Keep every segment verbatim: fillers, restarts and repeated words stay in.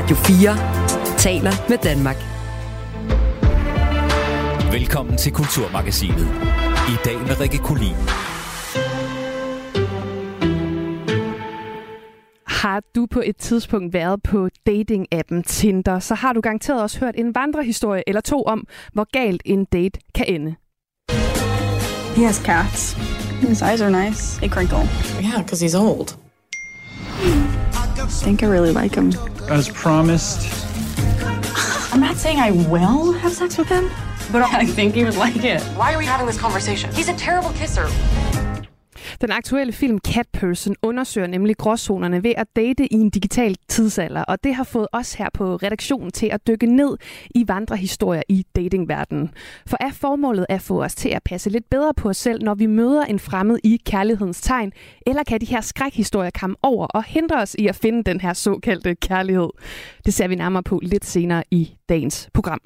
Radio fire taler med Danmark. Velkommen til Kulturmagasinet. I dag med Rikke Collin. Har du på et tidspunkt været på dating-appen Tinder, så har du garanteret også hørt en vandrehistorie eller to om, hvor galt en date kan ende. He has cats. His eyes are nice. They crinkle. Yeah, because he's old. I think I really like him. As promised. I'm not saying I will have sex with him, but I think he would like it. Why are we having this conversation? He's a terrible kisser. Den aktuelle film Cat Person undersøger nemlig gråzonerne ved at date i en digital tidsalder, og det har fået os her på redaktionen til at dykke ned i vandrehistorier i datingverdenen. For er formålet at få os til at passe lidt bedre på os selv, når vi møder en fremmed i kærlighedens tegn, eller kan de her skrækhistorier komme over og hindre os i at finde den her såkaldte kærlighed? Det ser vi nærmere på lidt senere i dagens program.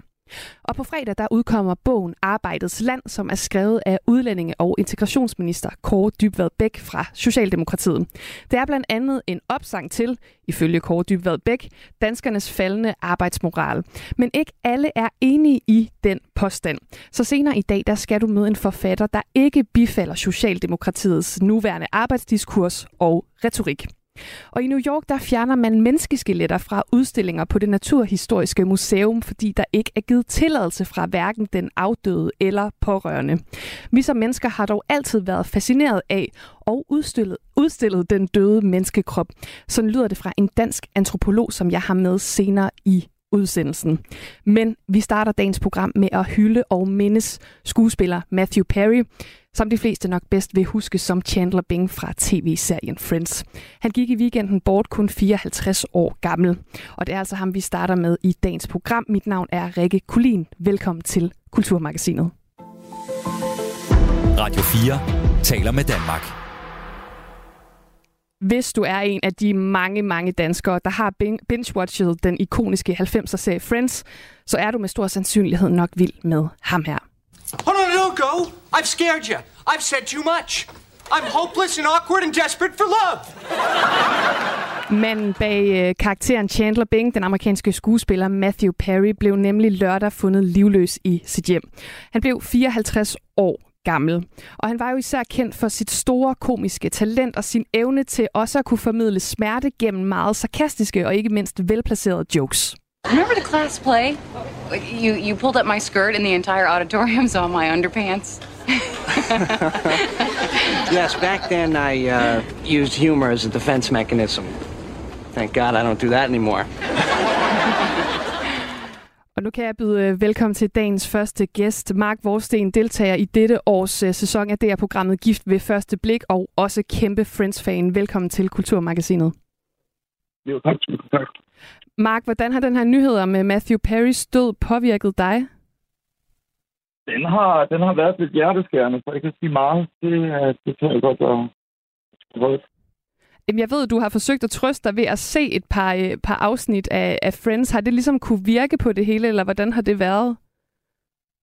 Og på fredag der udkommer bogen Arbejdets Land, som er skrevet af udlændinge- og integrationsminister Kaare Dybvad Bek fra Socialdemokratiet. Det er blandt andet en opsang til, ifølge Kaare Dybvad Bek, danskernes faldende arbejdsmoral. Men ikke alle er enige i den påstand. Så senere i dag der skal du møde en forfatter, der ikke bifalder Socialdemokratiets nuværende arbejdsdiskurs og retorik. Og i New York, der fjerner man menneskeskeletter fra udstillinger på det Naturhistoriske Museum, fordi der ikke er givet tilladelse fra hverken den afdøde eller pårørende. Vi som mennesker har dog altid været fascineret af og udstillet, udstillet den døde menneskekrop. Sådan lyder det fra en dansk antropolog, som jeg har med senere i udsendelsen. Men vi starter dagens program med at hylde og mindes skuespiller Matthew Perry, som de fleste nok bedst vil huske som Chandler Bing fra tv-serien Friends. Han gik i weekenden bort kun fireoghalvtreds år gammel. Og det er altså ham, vi starter med i dagens program. Mit navn er Rikke Collin. Velkommen til Kulturmagasinet. Radio fire taler med Danmark. Hvis du er en af de mange, mange danskere, der har binge-watchet den ikoniske halvfemser-serie Friends, så er du med stor sandsynlighed nok vild med ham her. Oh, no, no, no, go! I've scared you. I've said too much. I'm hopeless and awkward and desperate for love. Manden bag øh, karakteren Chandler Bing, den amerikanske skuespiller Matthew Perry, blev nemlig lørdag fundet livløs i sit hjem. Han blev fireoghalvtreds år gammel. Og han var jo især kendt for sit store komiske talent og sin evne til også at kunne formidle smerte gennem meget sarkastiske og ikke mindst velplacerede jokes. Remember the class play? You you pulled up my skirt and the entire auditorium's on my underpants. Yes, back then I uh, used humor as a defense mechanism. Thank God I don't do that anymore. Og nu kan jeg byde velkommen til dagens første gæst. Mark Worsten, deltager i dette års sæson af D R-programmet Gift ved første blik, og også kæmpe Friends-fan. Velkommen til Kulturmagasinet. Jo, tak. tak. Mark, hvordan har den her nyhed om Matthew Perrys død påvirket dig? Den har, den har været lidt hjerteskærende, for jeg kan sige meget. Det, det tager jeg godt at... Jeg ved, at du har forsøgt at trøste dig ved at se et par, par afsnit af, af Friends. Har det ligesom kunne virke på det hele, eller hvordan har det været?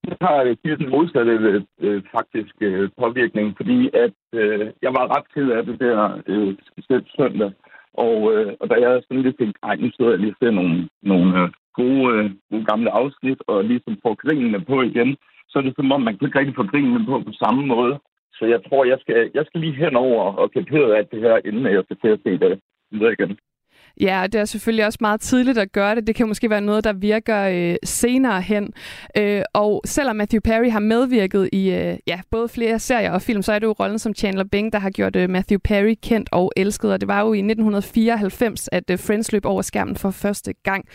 Det har sådan modsat øh, faktisk øh, påvirkning, fordi at, øh, jeg var ret ked af det der øh, selv søndag. Og, øh, og da jeg sådan lidt tænkte, ej, nu sidder jeg lige og ser nogle, nogle øh, gode, øh, gode gamle afsnit, og ligesom får grinene på igen, så er det som om, man kan ikke rigtig få grinene på på samme måde. Så jeg tror, jeg skal, jeg skal lige henover og kapere alt det her, inden jeg skal til at se det videre igen. Ja, og det er selvfølgelig også meget tidligt at gøre det. Det kan måske være noget, der virker øh, senere hen. Øh, og selvom Matthew Perry har medvirket i øh, ja, både flere serier og film, så er det jo rollen som Chandler Bing, der har gjort øh, Matthew Perry kendt og elsket. Og det var jo i nitten fireoghalvfems, at øh, Friends løb over skærmen for første gang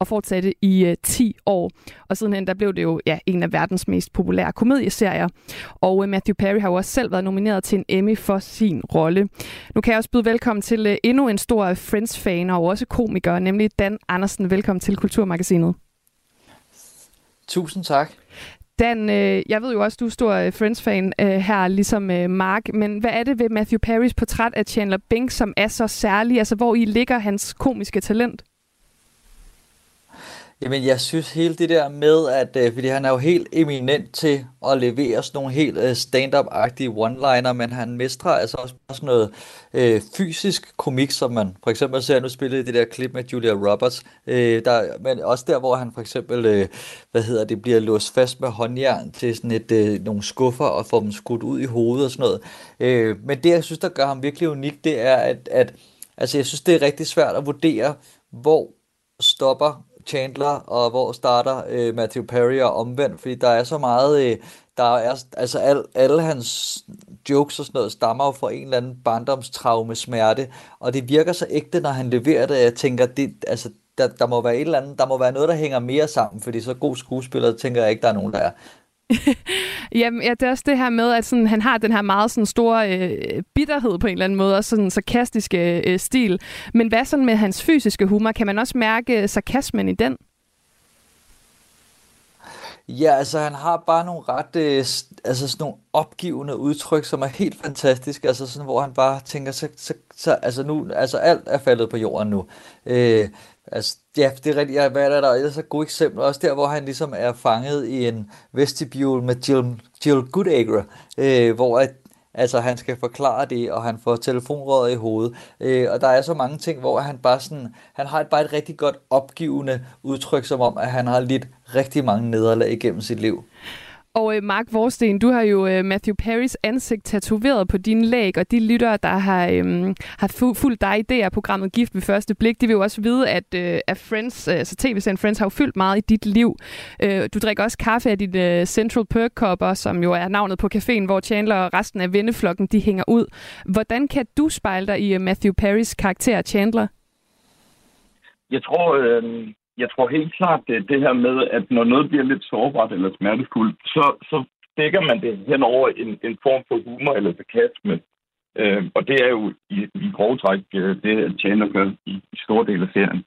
og fortsatte i øh, ti år. Og sidenhen, der blev det jo ja, en af verdens mest populære komedieserier. Og øh, Matthew Perry har jo også selv været nomineret til en Emmy for sin rolle. Nu kan jeg også byde velkommen til øh, endnu en stor Friends-fan og også komiker, nemlig Dan Andersen. Velkommen til Kulturmagasinet. Tusind tak. Dan, øh, jeg ved jo også, du er stor øh, Friends-fan øh, her, ligesom øh, Mark. Men hvad er det ved Matthew Perrys portræt af Chandler Bing, som er så særlig? Altså, hvor i ligger hans komiske talent? Jamen, jeg synes hele det der med, at øh, fordi han er jo helt eminent til at levere sådan nogle helt øh, stand-up-agtige one-liner, men han mestrer altså også sådan noget øh, fysisk komik, som man for eksempel ser nu spillet i det der klip med Julia Roberts, øh, der, men også der, hvor han for eksempel, øh, hvad hedder det, bliver låst fast med håndjern til sådan et, øh, nogle skuffer og får dem skudt ud i hovedet og sådan noget. Øh, men det, jeg synes, der gør ham virkelig unik, det er, at, at altså, jeg synes, det er rigtig svært at vurdere, hvor stopper Chandler, og hvor starter øh, Matthew Perry og omvendt, fordi der er så meget, øh, der er, altså al, alle hans jokes og sådan noget stammer jo fra en eller anden barndomstraume smerte, og det virker så ægte, når han leverer det. Jeg tænker, det, altså, der, der må være et eller andet, der må være noget, der hænger mere sammen, fordi så god skuespiller, tænker jeg ikke, der er nogen, der er. Jamen, ja, det er også det her med, at sådan, han har den her meget sådan, store øh, bitterhed på en eller anden måde, også sådan en sarkastisk øh, stil. Men hvad sådan med hans fysiske humor? Kan man også mærke sarkasmen i den? Ja, altså han har bare nogle ret øh, altså, sådan nogle opgivende udtryk, som er helt fantastiske, altså sådan, hvor han bare tænker, så, så, så, altså, nu, altså alt er faldet på jorden nu. Øh, Altså, ja, det er rigtigt. Hvad er der ellers så gode eksempler? Også der, hvor han ligesom er fanget i en vestibule med Jill, Jill Goodacre, øh, hvor at, altså, han skal forklare det, og han får telefonrøret i hovedet. Øh, og der er så mange ting, hvor han bare sådan, han har et, bare et rigtig godt opgivende udtryk, som om, at han har lidt rigtig mange nederlag igennem sit liv. Og øh, Mark Worsten, du har jo øh, Matthew Perrys ansigt tatoveret på dine læg, og de lyttere, der har, øh, har fu- fulgt dig i det her programmet Gift ved første blik, de vil jo også vide, at, øh, at Friends, altså tv-serien Friends har jo fyldt meget i dit liv. Øh, du drikker også kaffe af dit øh, Central Perk-kopper, som jo er navnet på caféen, hvor Chandler og resten af venneflokken, de hænger ud. Hvordan kan du spejle dig i øh, Matthew Perrys karakter Chandler? Jeg tror... Øh... Jeg tror helt klart, det er det her med, at når noget bliver lidt sårbart eller smertefuldt, så, så dækker man det hen over en, en form for humor eller sarkasme. Øh, og det er jo i, i grove træk det, Chandler gør i, i store dele af serien.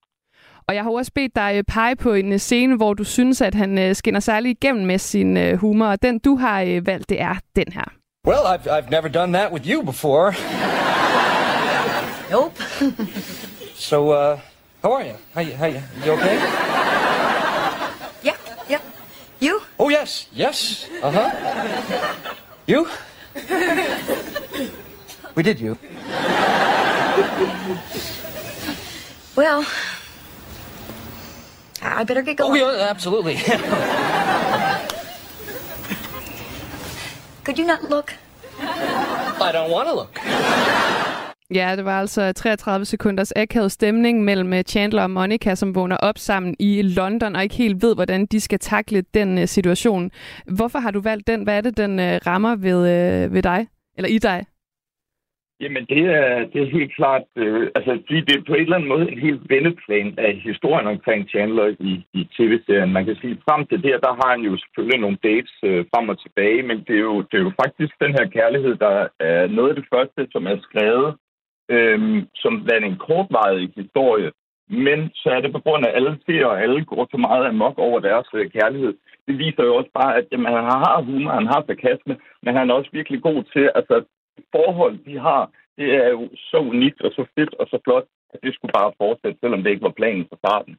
Og jeg har også bedt dig pege på en scene, hvor du synes, at han skinner særlig igennem med sin humor. Og den, du har valgt, det er den her. Well, I've, I've never done that with you before. Nope. so, uh... How are you? How you? How you? You okay? Yeah, yeah. You? Oh yes, yes. Uh huh. You? We did you. Well, I better get going. Oh yeah, absolutely. Could you not look? I don't want to look. Ja, det var altså treogtredive sekunders akavet stemning mellem Chandler og Monica, som vågner op sammen i London og ikke helt ved, hvordan de skal takle den uh, situation. Hvorfor har du valgt den? Hvad er det, den uh, rammer ved, uh, ved dig? Eller i dig? Jamen, det er, det er helt klart... Øh, altså, det er på en eller anden måde en helt vendeplan af historien omkring Chandler i, i tv-serien. Man kan sige, at frem til det, der har han jo selvfølgelig nogle dates øh, frem og tilbage, men det er, jo, det er jo faktisk den her kærlighed, der er noget af det første, som er skrevet Øhm, som blandt en kortvarig historie, men så er det på grund af alle ser, og alle går så meget amok over deres kærlighed. Det viser jo også bare, at jamen, han har humor, han har sarkasme, men han er også virkelig god til, altså forhold, de har, det er jo så unikt og så fedt og så flot, at det skulle bare fortsætte, selvom det ikke var planen fra starten.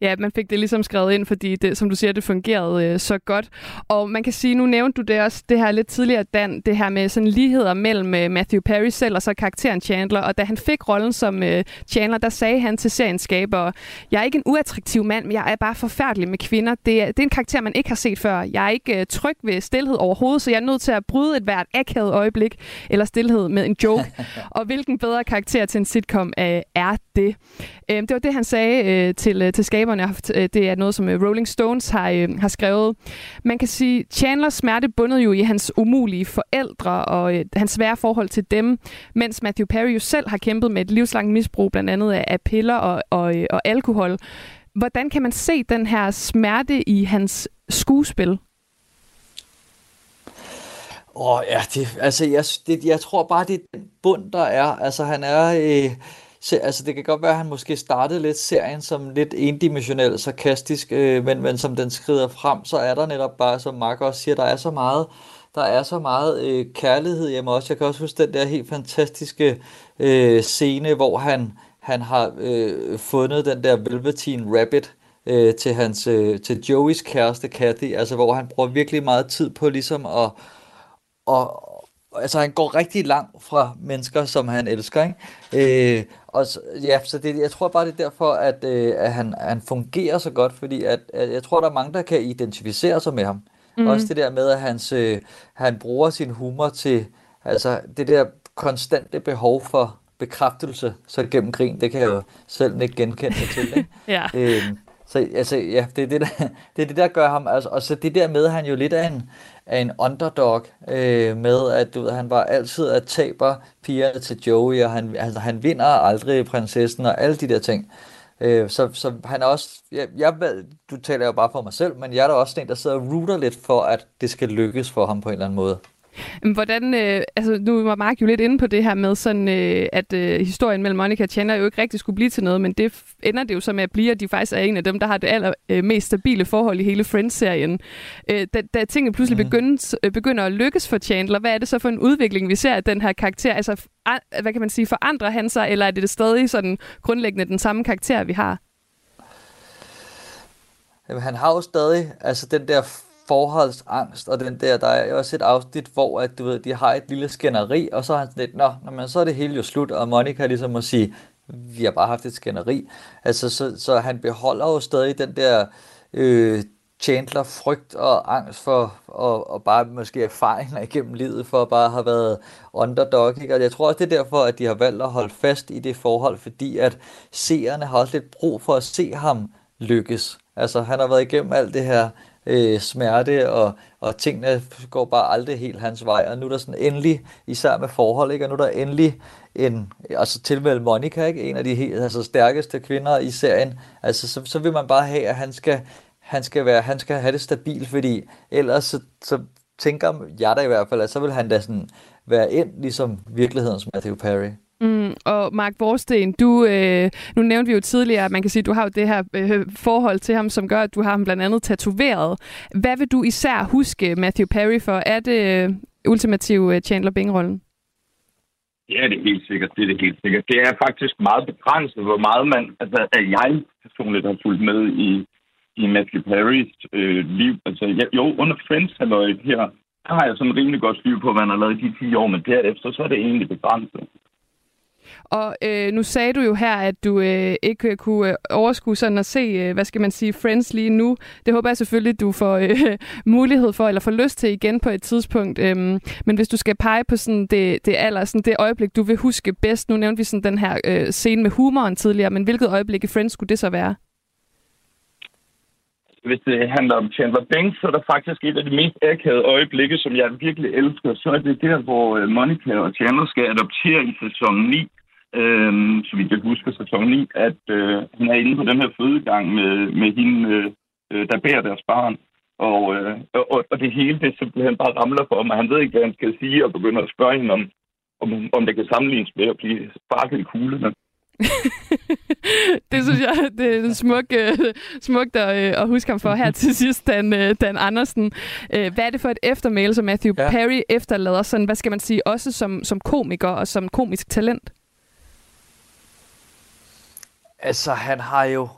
Ja, man fik det ligesom skrevet ind, fordi det, som du siger, det fungerede øh, så godt. Og man kan sige, nu nævnte du det også, det her lidt tidligere, Dan, det her med sådan ligheder mellem øh, Matthew Perry selv og så karakteren Chandler. Og da han fik rollen som øh, Chandler, der sagde han til seriens skabere, jeg er ikke en uattraktiv mand, men jeg er bare forfærdelig med kvinder. Det er, det er en karakter, man ikke har set før. Jeg er ikke øh, tryg ved stilhed overhovedet, så jeg er nødt til at bryde et hvert akavet øjeblik eller stilhed med en joke. Og hvilken bedre karakter til en sitcom øh, er det? Øh, det var det, han sagde øh, til øh, til skaberne. Det er noget, som Rolling Stones har, har skrevet. Man kan sige, Chandlers smerte bundede jo i hans umulige forældre og øh, hans svære forhold til dem, mens Matthew Perry jo selv har kæmpet med et livslangt misbrug, blandt andet af piller og, og, og alkohol. Hvordan kan man se den her smerte i hans skuespil? Åh, oh, ja, det, altså, jeg, det, jeg tror bare, det er den bund, der er. Altså, han er... Øh Altså, det kan godt være, at han måske startede lidt serien som lidt endimensionel, sarkastisk, øh, men, men som den skrider frem, så er der netop bare, som Mark også siger, der er så meget, der er så meget øh, kærlighed hjemme også. Jeg kan også huske den der helt fantastiske øh, scene, hvor han, han har øh, fundet den der Velveteen Rabbit, øh, til, hans, øh, til Joeys kæreste Cathy, altså hvor han bruger virkelig meget tid på ligesom at, og altså han går rigtig langt fra mennesker, som han elsker, ikke? Øh, og så, ja, så det, jeg tror bare det er derfor, at, øh, at han, han fungerer så godt, fordi at, at jeg tror der er mange der kan identificere sig med ham. Mm. Også det der med at hans, øh, han bruger sin humor til, altså det der konstante behov for bekræftelse, så gennem grin, det kan jeg jo selv ikke genkende mig til, ikke? Ja. Øhm, så altså, ja, det er det, der, det er det, der gør ham, altså, og så det der med, han jo lidt af en, af en underdog, øh, med at du ved, han var altid at taber pigerne til Joey, og han, altså, han vinder aldrig prinsessen, og alle de der ting. Øh, så, så han er også, jeg, jeg, du taler jo bare for mig selv, men jeg er da også en, der sidder og rooter lidt for, at det skal lykkes for ham på en eller anden måde. Hvordan, øh, altså nu var Mark jo lidt inde på det her med sådan, øh, at øh, historien mellem Monica og Chandler jo ikke rigtig skulle blive til noget, men det f- ender det jo så med at blive, at de faktisk er en af dem, der har det aller øh, mest stabile forhold i hele Friends-serien. Øh, da, da tingene pludselig mm. begyndes, øh, begynder at lykkes for Chandler, hvad er det så for en udvikling, vi ser af den her karakter? Altså, a- hvad kan man sige, forandrer han sig, eller er det stadig sådan grundlæggende den samme karakter, vi har? Jamen, han har jo stadig, altså den der forholdsangst, og den der, der er også et afsnit, hvor at, du ved, de har et lille skænderi, og så er han sådan lidt, nå, men så er det hele jo slut, og Monica ligesom må sige, vi har bare haft et skænderi. Altså, så, så han beholder jo stadig den der øh, Chandler frygt og angst for, og, og bare måske erfaringer igennem livet, for at bare have været underdog, ikke? Og jeg tror også, det er derfor, at de har valgt at holde fast i det forhold, fordi at seerne har også lidt brug for at se ham lykkes. Altså, han har været igennem alt det her Øh, smerte, og, og tingene går bare aldrig helt hans vej, og nu er der sådan endelig, især med forhold, ikke? Og nu er der endelig en, altså tilmelde Monica, ikke? En af de helt, altså, stærkeste kvinder i serien, altså så, så vil man bare have, at han skal, han skal være, han skal have det stabilt, fordi ellers så, så tænker jeg da i hvert fald, at så vil han da sådan være ind, ligesom virkelighedens Matthew Perry. Mm, og Mark Worsten, du øh, nu nævnte vi jo tidligere, at man kan sige, at du har jo det her øh, forhold til ham, som gør, at du har ham blandt andet tatoveret. Hvad vil du især huske Matthew Perry for? Er det øh, ultimative Chandler Bing-rollen? Ja, det er helt sikkert. Det er det helt sikkert. Det er faktisk meget begrænset, hvor meget man, altså, at jeg personligt har fulgt med i, i Matthew Perrys øh, liv. Altså, jeg, jo, under Friends-halløj her, der har jeg sådan rimelig godt styr på, hvad han har lavet de ti år, men derefter, så er det egentlig begrænset. Og øh, nu sagde du jo her, at du øh, ikke kunne øh, overskue sådan at se, øh, hvad skal man sige, Friends lige nu. Det håber jeg selvfølgelig, du får øh, mulighed for, eller får lyst til igen på et tidspunkt. Øh, men hvis du skal pege på sådan det, det alder, sådan det øjeblik, du vil huske bedst. Nu nævnte vi sådan den her øh, scene med humoren tidligere, men hvilket øjeblik i Friends skulle det så være? Hvis det handler om Chandler Bing, så er der faktisk et af de mest akavede øjeblikke, som jeg virkelig elsker. Så er det der, hvor Monica og Chandler skal adoptere i sæson ni. Øhm, så vidt jeg husker sæson ni, at øh, han er inde på den her fødegang med, med hende, øh, der bærer deres barn. Og, øh, og, og det hele, det simpelthen bare ramler for ham, og han ved ikke, hvad han skal sige, og begynder at spørge hende, om, om, om det kan sammenlignes med at blive sparket i kuglerne. Det synes jeg, det er smukt, smukt at, at huske ham for. Her til sidst, Dan, Dan Andersen. Hvad er det for et eftermæle, som Matthew ja. Perry efterlader, sådan, hvad skal man sige, også som, som komiker og som komisk talent? Altså, han har jo,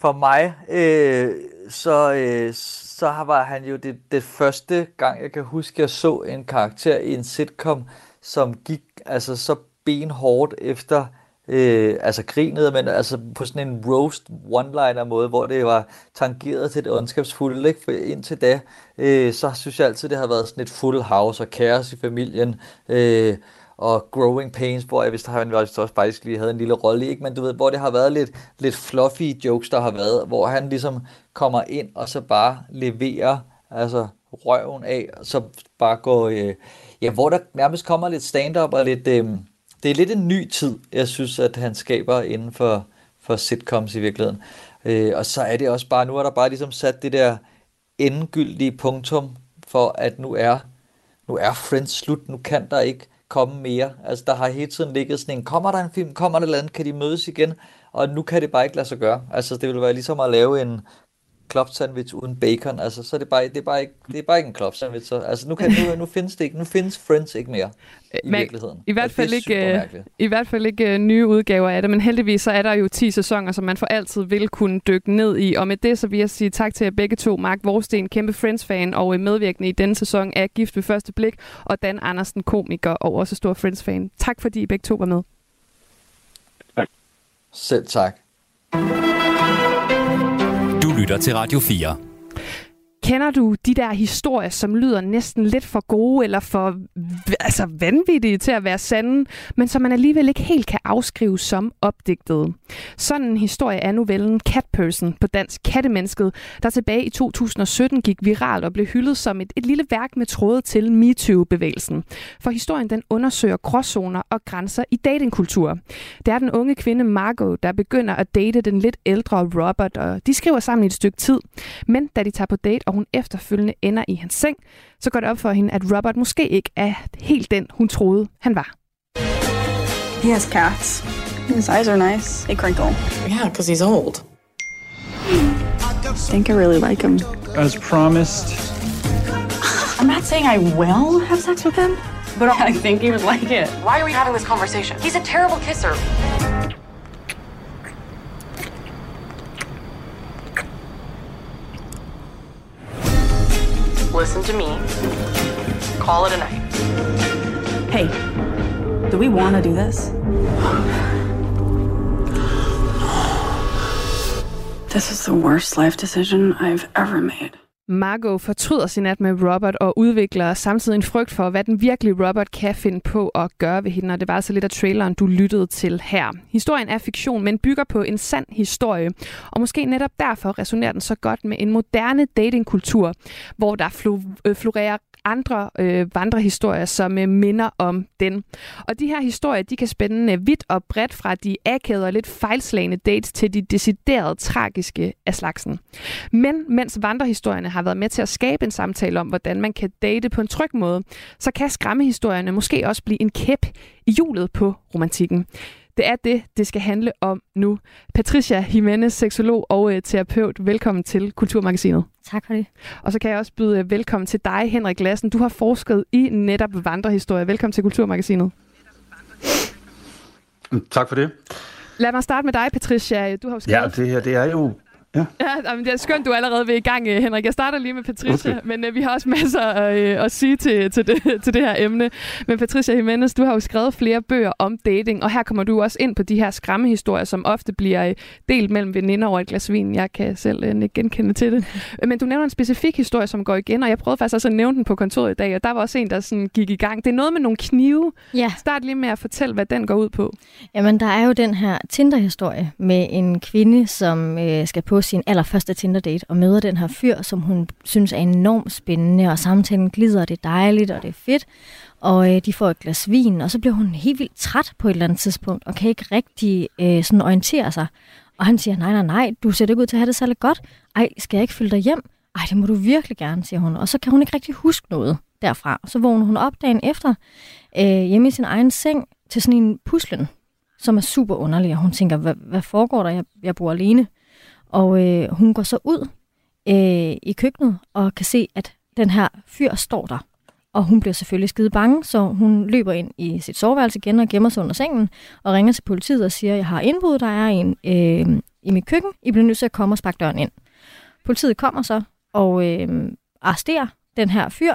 for mig, øh, så, øh, så var han jo det, det første gang, jeg kan huske, jeg så en karakter i en sitcom, som gik altså så benhårdt efter, øh, altså grinede, men altså på sådan en roast one-liner måde, hvor det var tangeret til det ondskabsfulde, ikke? For indtil da, øh, så synes jeg altid, det har været sådan et Full House og kaos i familien, øh, og Growing Pains, hvor jeg vidste, at han også faktisk lige havde en lille rolle, ikke? Men du ved, hvor det har været lidt, lidt fluffy jokes, der har været, hvor han ligesom kommer ind og så bare leverer altså røven af, og så bare går, øh, ja, hvor der nærmest kommer lidt stand-up og lidt, øh, det er lidt en ny tid, jeg synes, at han skaber inden for, for sitcoms i virkeligheden. Øh, og så er det også bare, nu er der bare ligesom sat det der endegyldige punktum for, at nu er, nu er Friends slut, nu kan der ikke komme mere. Altså, der har hele tiden ligget sådan en, kommer der en film, kommer der et eller andet, kan de mødes igen? Og nu kan det bare ikke lade sig gøre. Altså, det ville være ligesom at lave en klopsandwich uden bacon, altså så er det bare det er bare ikke det er bare ikke en klopsandwich, så altså nu kan nu nu findes det ikke, nu findes Friends ikke mere i men, virkeligheden. I hvert altså, fald ikke i hvert fald ikke nye udgaver af det, men heldigvis så er der jo ti sæsoner, som man for altid vil kunne dykke ned i. Og med det så vil jeg sige tak til jer begge to, Mark Worsten, kæmpe Friends fan og medvirkende i denne sæson af Gift ved første blik, og Dan Andersen, komiker og også stor Friends fan. Tak fordi I begge to var med. Tak. Selv tak. Lytter til Radio fire. Kender du de der historier, som lyder næsten lidt for gode eller for altså vanvittige til at være sande, men som man alligevel ikke helt kan afskrive som opdigtede? Sådan en historie er novellen Cat Person, på dansk Kattemennesket, der tilbage i to tusind og sytten gik viralt og blev hyldet som et, et lille værk med tråde til MeToo-bevægelsen. For historien den undersøger gråzoner og grænser i datingkultur. Det er den unge kvinde Margot, der begynder at date den lidt ældre Robert, og de skriver sammen i et stykke tid. Men da de tager på date, og hun efterfølgende ender i hans seng, så går det op for hende, at Robert måske ikke er helt den, hun troede, han var. He has cats. His eyes are nice. They crinkle. Yeah, because he's old. I think I really like him. As promised. I'm not saying I will have sex with him, but I think he would like it. Why are we having this conversation? He's a terrible kisser. Listen to me. Call it a night. Hey, do we want to do this? This is the worst life decision I've ever made. Margot fortryder sin nat med Robert og udvikler samtidig en frygt for, hvad den virkelige Robert kan finde på at gøre ved hende. Og det var altså lidt af traileren, du lyttede til her. Historien er fiktion, men bygger på en sand historie. Og måske netop derfor resonerer den så godt med en moderne datingkultur, hvor der florerer andre øh, vandrehistorier, som øh, minder om den. Og de her historier, de kan spænde øh, vidt og bredt fra de akavede og lidt fejlslagende dates til de decideret tragiske af slagsen. Men mens vandrehistorierne har været med til at skabe en samtale om, hvordan man kan date på en tryg måde, så kan skræmmehistorierne måske også blive en kæp i hjulet på romantikken. Det er det, det skal handle om nu. Patricia Jiménez, seksolog og øh, terapeut, velkommen til Kulturmagasinet. Tak for det. Og så kan jeg også byde velkommen til dig, Henrik Lassen. Du har forsket i netop vandrehistorie. Velkommen til Kulturmagasinet. Tak for det. Lad mig starte med dig, Patricia. Du har jo skrevet... Ja, det her det er jo... Ja. Ja, det er skønt, du er allerede ved i gang, Henrik. Jeg starter lige med Patricia, okay. Men uh, vi har også masser at, uh, at sige til, til, det, til det her emne. Men Patricia Jiménez, du har jo skrevet flere bøger om dating, og her kommer du også ind på de her skræmmehistorier, som ofte bliver uh, delt mellem veninder over et glas vin. Jeg kan selv uh, ikke genkende til det. Men du nævner en specifik historie, som går igen, og jeg prøvede faktisk også at nævne den på kontoret i dag, og der var også en, der sådan gik i gang. Det er noget med nogle knive. Ja. Start lige med at fortælle, hvad den går ud på. Jamen, der er jo den her Tinder-historie med en kvinde, som uh, skal på sin allerførste Tinder-date og møder den her fyr, som hun synes er enormt spændende, og samtalen glider, og det er dejligt, og det er fedt. Og øh, de får et glas vin, og så bliver hun helt vildt træt på et eller andet tidspunkt, og kan ikke rigtig øh, sådan orientere sig. Og han siger, nej, nej, nej, du ser det ikke ud til at have det særlig godt. Ej, skal jeg ikke følge dig hjem? Ej, det må du virkelig gerne, siger hun. Og så kan hun ikke rigtig huske noget derfra. Så vågner hun op dagen efter øh, hjemme i sin egen seng til sådan en puslen, som er super underlig, og hun tænker, Hva, hvad foregår der? Jeg, jeg bor alene. Og øh, hun går så ud øh, i køkkenet og kan se, at den her fyr står der. Og hun bliver selvfølgelig skide bange, så hun løber ind i sit soveværelse igen og gemmer sig under sengen og ringer til politiet og siger, jeg har indbrud, der er en øh, i mit køkken. I bliver nødt til at komme og sparke døren ind. Politiet kommer så og øh, arresterer den her fyr,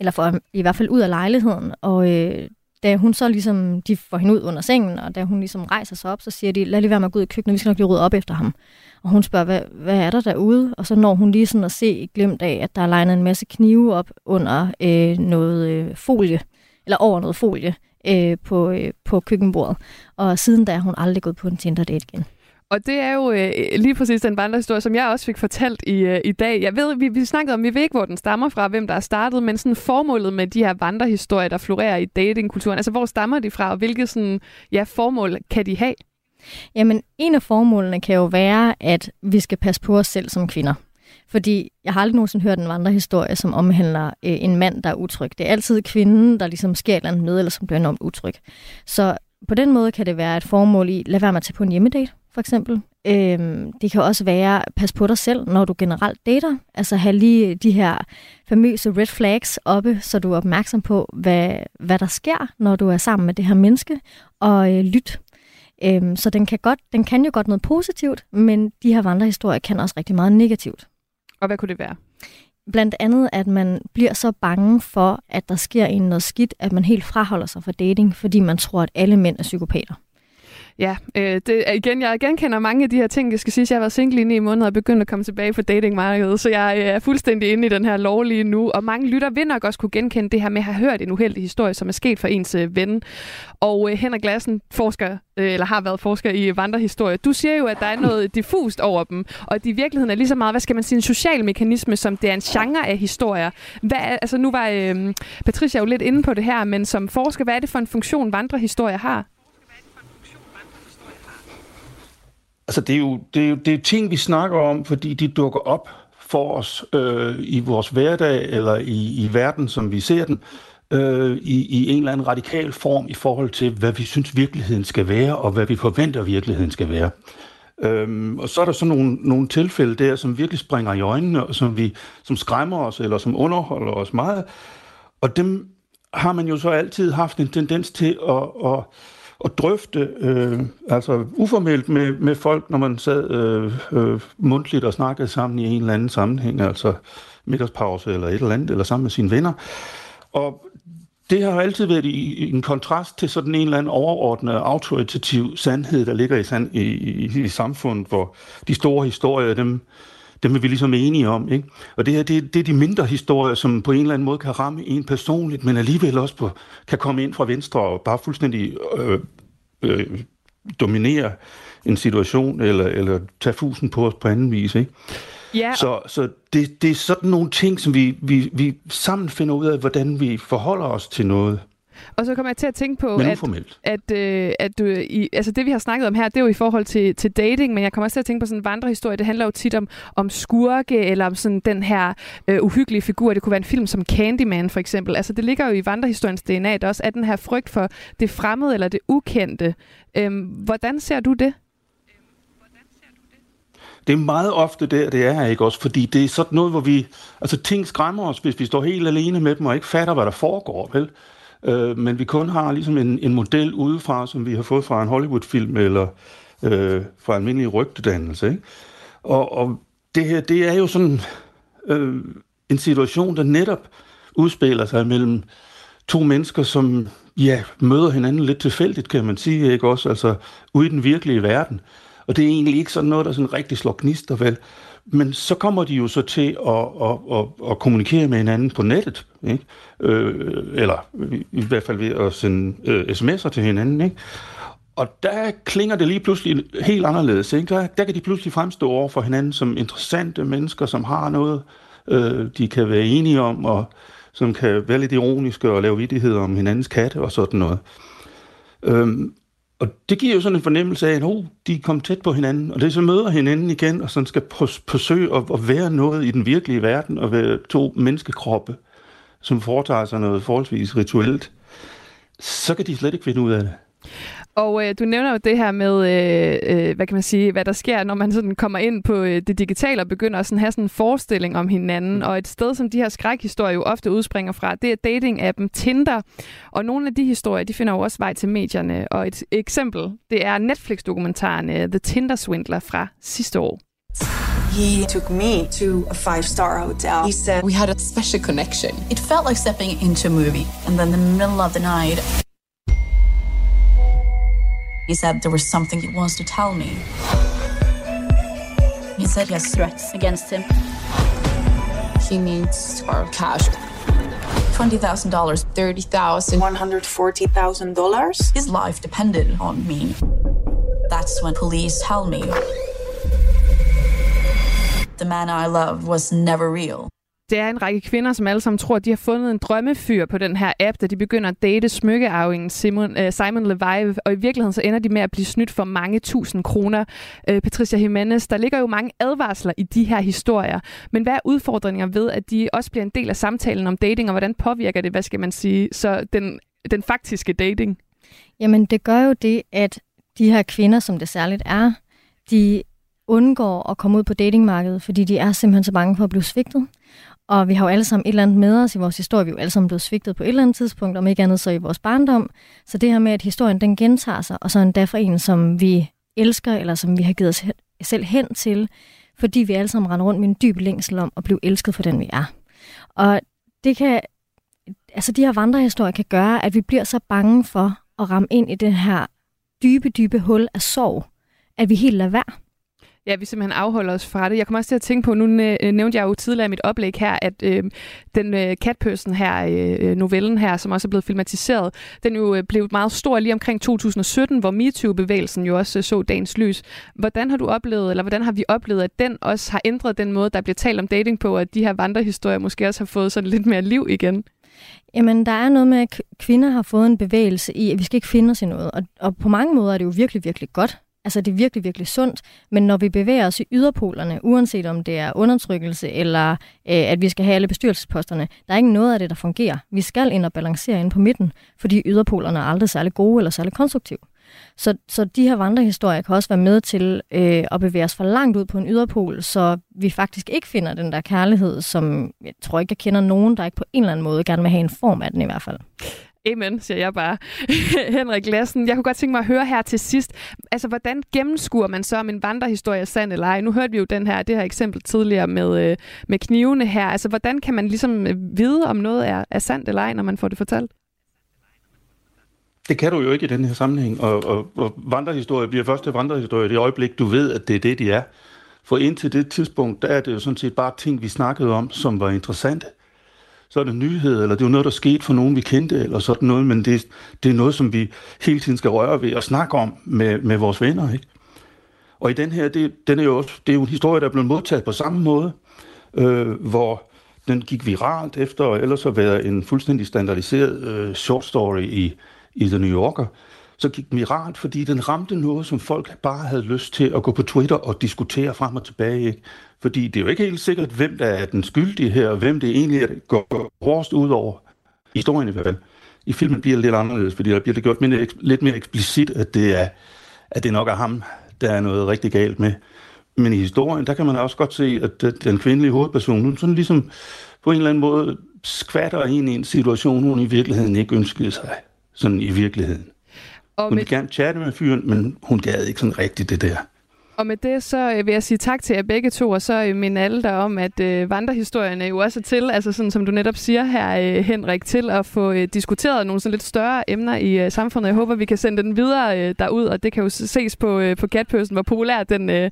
eller får i hvert fald ud af lejligheden. Og øh, da hun så ligesom, de får hende ud under sengen, og da hun ligesom rejser sig op, så siger de, lad lige være med at gå ud i køkkenet, vi skal nok lige rydde op efter ham. Og hun spørger, hvad, hvad er der derude? Og så når hun lige sådan at se et glimt af, at der er legnet en masse knive op under øh, noget øh, folie, eller over noget folie øh, på, øh, på køkkenbordet. Og siden da er hun aldrig gået på en Tinder-date igen. Og det er jo øh, lige præcis den vandrehistorie, som jeg også fik fortalt i, øh, i dag. Jeg ved, vi, vi snakkede om, vi ved ikke, hvor den stammer fra, hvem der er startet, men sådan formålet med de her vandrehistorier, der florerer i datingkulturen, altså hvor stammer de fra, og hvilke sådan, ja, formål kan de have? Jamen, en af formålene kan jo være, at vi skal passe på os selv som kvinder. Fordi jeg har aldrig nogensinde hørt en vandrehistorie, som omhandler øh, en mand, der er utryg. Det er altid kvinden, der ligesom sker et eller andet med, eller som bliver enormt utryg. Så på den måde kan det være et formål i, lad være med at tage på en hjemmedate, for eksempel. Øhm, det kan også være, pas på dig selv, når du generelt dater. Altså have lige de her famøse red flags oppe, så du er opmærksom på, hvad, hvad der sker, når du er sammen med det her menneske, og øh, lyt. Øhm, så den kan, godt, den kan jo godt noget positivt, men de her vandrehistorier kan også rigtig meget negativt. Og hvad kunne det være? Blandt andet, at man bliver så bange for, at der sker en noget skidt, at man helt fraholder sig fra dating, fordi man tror, at alle mænd er psykopater. Ja, øh, det, igen, jeg genkender mange af de her ting. Jeg skal sige, at jeg var single i ni måneder og begyndte at komme tilbage på datingmarkedet, så jeg øh, er fuldstændig inde i den her lov lige nu. Og mange lytter vil nok også kunne genkende det her med at have hørt en uheldig historie, som er sket for ens øh, ven. Og øh, Henrik Lassen, forsker, øh, eller har været forsker i vandrehistorie, du siger jo, at der er noget diffust over dem, og at i virkeligheden er lige så meget, hvad skal man sige, en social mekanisme, som det er en genre af historier. Hvad, altså nu var øh, Patricia jo lidt inde på det her, men som forsker, hvad er det for en funktion vandrehistorie har? Altså, det er jo, det er jo det er ting, vi snakker om, fordi de dukker op for os øh, i vores hverdag eller i, i verden, som vi ser den, øh, i, i en eller anden radikal form i forhold til, hvad vi synes virkeligheden skal være, og hvad vi forventer virkeligheden skal være. Øhm, og så er der sådan nogle, nogle tilfælde der, som virkelig springer i øjnene, og som, vi, som skræmmer os eller som underholder os meget. Og dem har man jo så altid haft en tendens til at... at og drøfte øh, altså uformelt med, med folk, når man sad øh, øh, mundtligt og snakkede sammen i en eller anden sammenhæng, altså middagspause eller et eller andet, eller sammen med sine venner. Og det har altid været i, i en kontrast til sådan en eller anden overordnet autoritativ sandhed, der ligger i, sand, i, i, i samfundet, hvor de store historier, dem, dem er vi ligesom enige om, ikke? Og det her, det, det er de mindre historier, som på en eller anden måde kan ramme en personligt, men alligevel også på, kan komme ind fra venstre og bare fuldstændig øh, øh, dominere en situation, eller, eller tage fusen på os på anden vis, ikke? Yeah. Så, så det, det er sådan nogle ting, som vi, vi, vi sammen finder ud af, hvordan vi forholder os til noget. Og så kommer jeg til at tænke på, at, at, øh, at øh, i, altså det, vi har snakket om her, det er jo i forhold til, til dating, men jeg kommer også til at tænke på sådan en vandrehistorie. Det handler jo tit om, om skurke, eller om sådan den her øh, uhyggelige figur. Det kunne være en film som Candyman, for eksempel. Altså det ligger jo i vandrehistoriens D N A, der også er den her frygt for det fremmede eller det ukendte. Øhm, hvordan ser du det? Det er meget ofte der, det er, ikke også? Fordi det er sådan noget, hvor vi... Altså ting skræmmer os, hvis vi står helt alene med dem og ikke fatter, hvad der foregår, vel? Men vi kun har ligesom en, en model udefra, som vi har fået fra en Hollywood-film eller øh, fra almindelig rygtedannelse. Ikke? Og, og det her, det er jo sådan øh, en situation, der netop udspiller sig mellem to mennesker, som ja, møder hinanden lidt tilfældigt, kan man sige, ikke også? Altså ude i den virkelige verden. Og det er egentlig ikke sådan noget, der sådan rigtig slår gnister, vel? Men så kommer de jo så til at, at, at, at kommunikere med hinanden på nettet, ikke? Øh, eller i hvert fald ved at sende øh, sms'er til hinanden, ikke? Og der klinger det lige pludselig helt anderledes, ikke? Der, der kan de pludselig fremstå over for hinanden som interessante mennesker, som har noget, øh, de kan være enige om, og som kan være lidt ironiske og lave vittigheder om hinandens katte og sådan noget. Øhm, Og det giver jo sådan en fornemmelse af, at oh, de kom tæt på hinanden, og det så møder hinanden igen, og sådan skal forsøge at, at være noget i den virkelige verden, og være to menneskekroppe, som foretager sig noget forholdsvis rituelt, så kan de slet ikke finde ud af det. Og øh, du nævner jo det her med, øh, øh, hvad kan man sige, hvad der sker, når man sådan kommer ind på øh, det digitale og begynder at sådan have sådan en forestilling om hinanden. Og et sted, som de her skrækhistorier jo ofte udspringer fra, det er dating-appen Tinder. Og nogle af de historier, de finder jo også vej til medierne. Og et eksempel, det er Netflix-dokumentaren øh, The Tinder Swindler fra sidste år. He took me to a five-star hotel. He said, we had a special connection. It felt like stepping into a movie. And then the middle of the night... He said there was something he wants to tell me. He said he has threats against him. He needs our cash. twenty thousand dollars, thirty thousand dollars, one hundred forty thousand dollars. His life depended on me. That's when police tell me the man I love was never real. Det er en række kvinder, som alle sammen tror, at de har fundet en drømmefyr på den her app, da de begynder at date smykkearvingen Simon, uh, Simon Levive, og i virkeligheden så ender de med at blive snydt for mange tusind kroner. Uh, Patricia Jiménez, der ligger jo mange advarsler i de her historier, men hvad er udfordringer ved, at de også bliver en del af samtalen om dating, og hvordan påvirker det, hvad skal man sige, så den, den faktiske dating? Jamen det gør jo det, at de her kvinder, som det særligt er, de undgår at komme ud på datingmarkedet, fordi de er simpelthen så bange for at blive svigtet. Og vi har jo alle sammen et eller andet med os i vores historie. Vi er jo alle sammen blevet svigtet på et eller andet tidspunkt, om ikke andet så i vores barndom. Så det her med, at historien den gentager sig, og så endda fra en, som vi elsker, eller som vi har givet os selv hen til, fordi vi alle sammen render rundt med en dyb længsel om at blive elsket for den, vi er. Og det kan, altså de her vandrehistorier kan gøre, at vi bliver så bange for at ramme ind i det her dybe, dybe hul af sorg, at vi helt lader være. Ja, vi simpelthen afholder os fra det. Jeg kommer også til at tænke på, nu nævnte jeg jo tidligere i mit oplæg her, at øh, den øh, Cat Person her, øh, novellen her, som også er blevet filmatiseret, den jo øh, blev meget stor lige omkring to tusind og sytten, hvor MeToo-bevægelsen jo også øh, så dagens lys. Hvordan har du oplevet, eller hvordan har vi oplevet, at den også har ændret den måde, der bliver talt om dating på, og at de her vandrehistorier måske også har fået sådan lidt mere liv igen? Jamen, der er noget med, at kvinder har fået en bevægelse i, at vi skal ikke finde os i noget, og, og på mange måder er det jo virkelig, virkelig godt. Altså, det er virkelig, virkelig sundt, men når vi bevæger os i yderpolerne, uanset om det er undertrykkelse eller øh, at vi skal have alle bestyrelsesposterne, der er ikke noget af det, der fungerer. Vi skal ind og balancere ind på midten, fordi yderpolerne er aldrig særlig gode eller særlig konstruktive. Så, så de her vandrehistorier kan også være med til øh, at bevæge os for langt ud på en yderpol, så vi faktisk ikke finder den der kærlighed, som jeg tror ikke, jeg kender nogen, der ikke på en eller anden måde gerne vil have en form af den i hvert fald. Amen, siger jeg bare. Henrik Lassen, jeg kunne godt tænke mig at høre her til sidst, altså hvordan gennemskuer man så, om en vandrehistorie er sand eller ej? Nu hørte vi jo den her, det her eksempel tidligere med, med knivene her. Altså hvordan kan man ligesom vide, om noget er, er sandt eller ej, når man får det fortalt? Det kan du jo ikke i den her sammenhæng, og, og, og vandrehistorie bliver første vandrehistorie i det øjeblik, du ved, at det er det, de er. For indtil det tidspunkt, der er det jo sådan set bare ting, vi snakkede om, som var interessante. Så er det nyheder, eller det er noget, der skete for nogen, vi kendte, eller sådan noget, men det, det er noget, som vi hele tiden skal røre ved og snakke om med, med vores venner, ikke? Og i den her, det, den er jo også, det er jo en historie, der er blevet modtaget på samme måde, øh, hvor den gik viralt efter, og ellers har været en fuldstændig standardiseret øh, short story i, i The New Yorker. Så gik den viralt, fordi den ramte noget, som folk bare havde lyst til at gå på Twitter og diskutere frem og tilbage, ikke? Fordi det er jo ikke helt sikkert, hvem der er den skyldige her, og hvem det egentlig er, der går hårdest ud over historien i hvert fald. I filmen bliver det lidt anderledes, fordi der bliver det gjort mindre, lidt mere eksplicit, at det, er, at det nok er ham, der er noget rigtig galt med. Men i historien, der kan man også godt se, at den kvindelige hovedperson, sådan ligesom på en eller anden måde skvatter ind i en situation, hun i virkeligheden ikke ønskede sig. Sådan i virkeligheden. Hun ville gerne chatte med fyren, men hun gad ikke sådan rigtigt det der. Og med det, så vil jeg sige tak til jer begge to, og så minde alle der om, at øh, vandrehistorierne jo også er til, altså sådan som du netop siger her, øh, Henrik, til at få øh, diskuteret nogle sådan lidt større emner i øh, samfundet. Jeg håber, vi kan sende den videre øh, derud, og det kan jo ses på, øh, på Cat Person, hvor populær den, øh,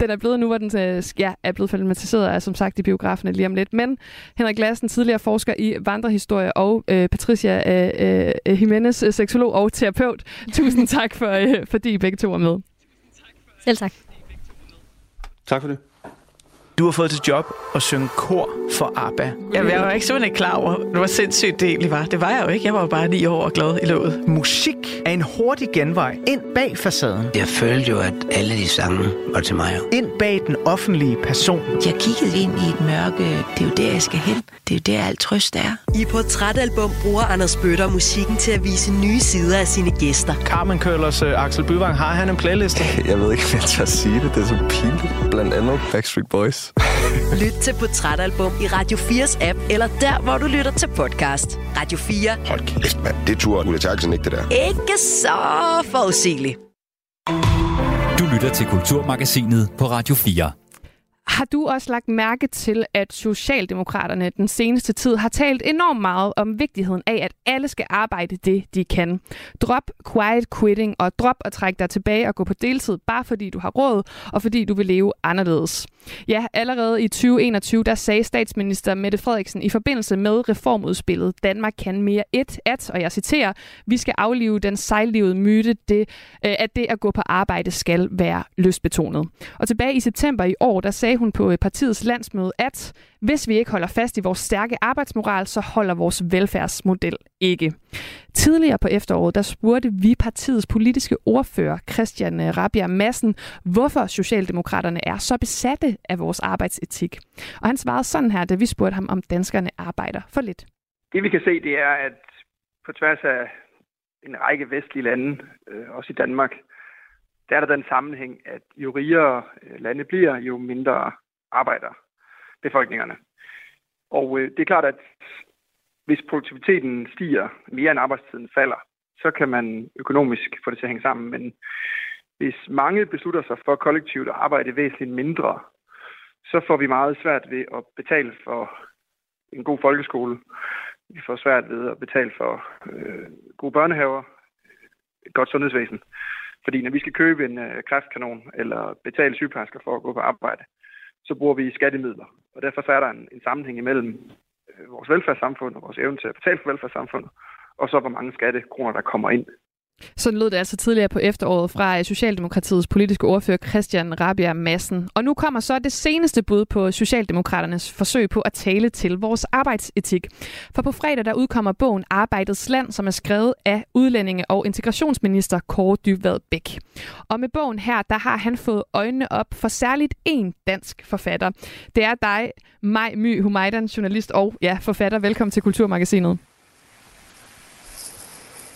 den er blevet nu, hvor den øh, ja, er blevet filmatiseret, og er som sagt i biograferne lige om lidt. Men Henrik Lassen, tidligere forsker i vandrehistorie, og øh, Patricia øh, øh, Jiménez, seksolog og terapeut. Tusind tak, for, øh, fordi I begge to er med. Selv tak. Tak for det. Du har fået til job at synge kor for ABBA. Jamen, jeg var ikke simpelthen klar over, hvor sindssygt det egentlig var. Det var jeg jo ikke. Jeg var jo bare ni år og glad i låget. Musik er en hurtig genvej ind bag facaden. Jeg følte jo, at alle de sange var til mig. Ind bag den offentlige person. Jeg kiggede ind i et mørke. Det er jo der, jeg skal hen. Det er jo der, alt trøst er. I Portrætalbum bruger Anders Bøtter musikken til at vise nye sider af sine gæster. Carmen Køllers uh, Axel Byvang, har han en playliste? Jeg ved ikke, hvad jeg tør sige det. Det er så pinligt. Blandt andet Backstreet Boys. Lyt til Portrætalbum i Radio fires app, eller der, hvor du lytter til podcast. Radio fire. Hold kæft, mand. Det turde Ulla Tjerkelsen ikke, det der. Ikke så forudsigeligt. Du lytter til Kulturmagasinet på Radio fire. Har du også lagt mærke til, at Socialdemokraterne den seneste tid har talt enormt meget om vigtigheden af, at alle skal arbejde det, de kan? Drop quiet quitting og drop at trække dig tilbage og gå på deltid, bare fordi du har råd og fordi du vil leve anderledes. Ja, allerede i tyve enogtyve, der sagde statsminister Mette Frederiksen i forbindelse med reformudspillet Danmark kan mere et, at, og jeg citerer, vi skal aflive den sejlivede myte, det, at det at gå på arbejde skal være lystbetonet. Og tilbage i september i år, der sagde hun på partiets landsmøde, at hvis vi ikke holder fast i vores stærke arbejdsmoral, så holder vores velfærdsmodel ikke. Tidligere på efteråret, der spurgte vi partiets politiske ordfører, Christian Rabia Madsen, hvorfor Socialdemokraterne er så besatte af vores arbejdsetik. Og han svarede sådan her, da vi spurgte ham, om danskerne arbejder for lidt. Det vi kan se, det er, at på tværs af en række vestlige lande, også i Danmark, der er der den sammenhæng, at jo rigere lande bliver, jo mindre arbejder befolkningerne. Og øh, det er klart, at hvis produktiviteten stiger mere end arbejdstiden falder, så kan man økonomisk få det til at hænge sammen. Men hvis mange beslutter sig for kollektivt at arbejde væsentligt mindre, så får vi meget svært ved at betale for en god folkeskole. Vi får svært ved at betale for øh, gode børnehaver, et godt sundhedsvæsen. Fordi når vi skal købe en øh, kræftkanon eller betale sygeplejersker for at gå på arbejde, så bruger vi skattemidler. Og derfor så er der en, en sammenhæng imellem øh, vores velfærdssamfund og vores evne til at betale for velfærdssamfundet, og så hvor mange skattekroner, der kommer ind. Sådan lød det altså tidligere på efteråret fra Socialdemokratiets politiske ordfører Christian Rabia Madsen. Og nu kommer så det seneste bud på Socialdemokraternes forsøg på at tale til vores arbejdsetik. For på fredag der udkommer bogen Arbejdets Land, som er skrevet af udlændinge- og integrationsminister Kaare Dybvad Bek. Og med bogen her, der har han fået øjnene op for særligt én dansk forfatter. Det er dig, Maj My Humaidan, journalist og ja, forfatter. Velkommen til Kulturmagasinet.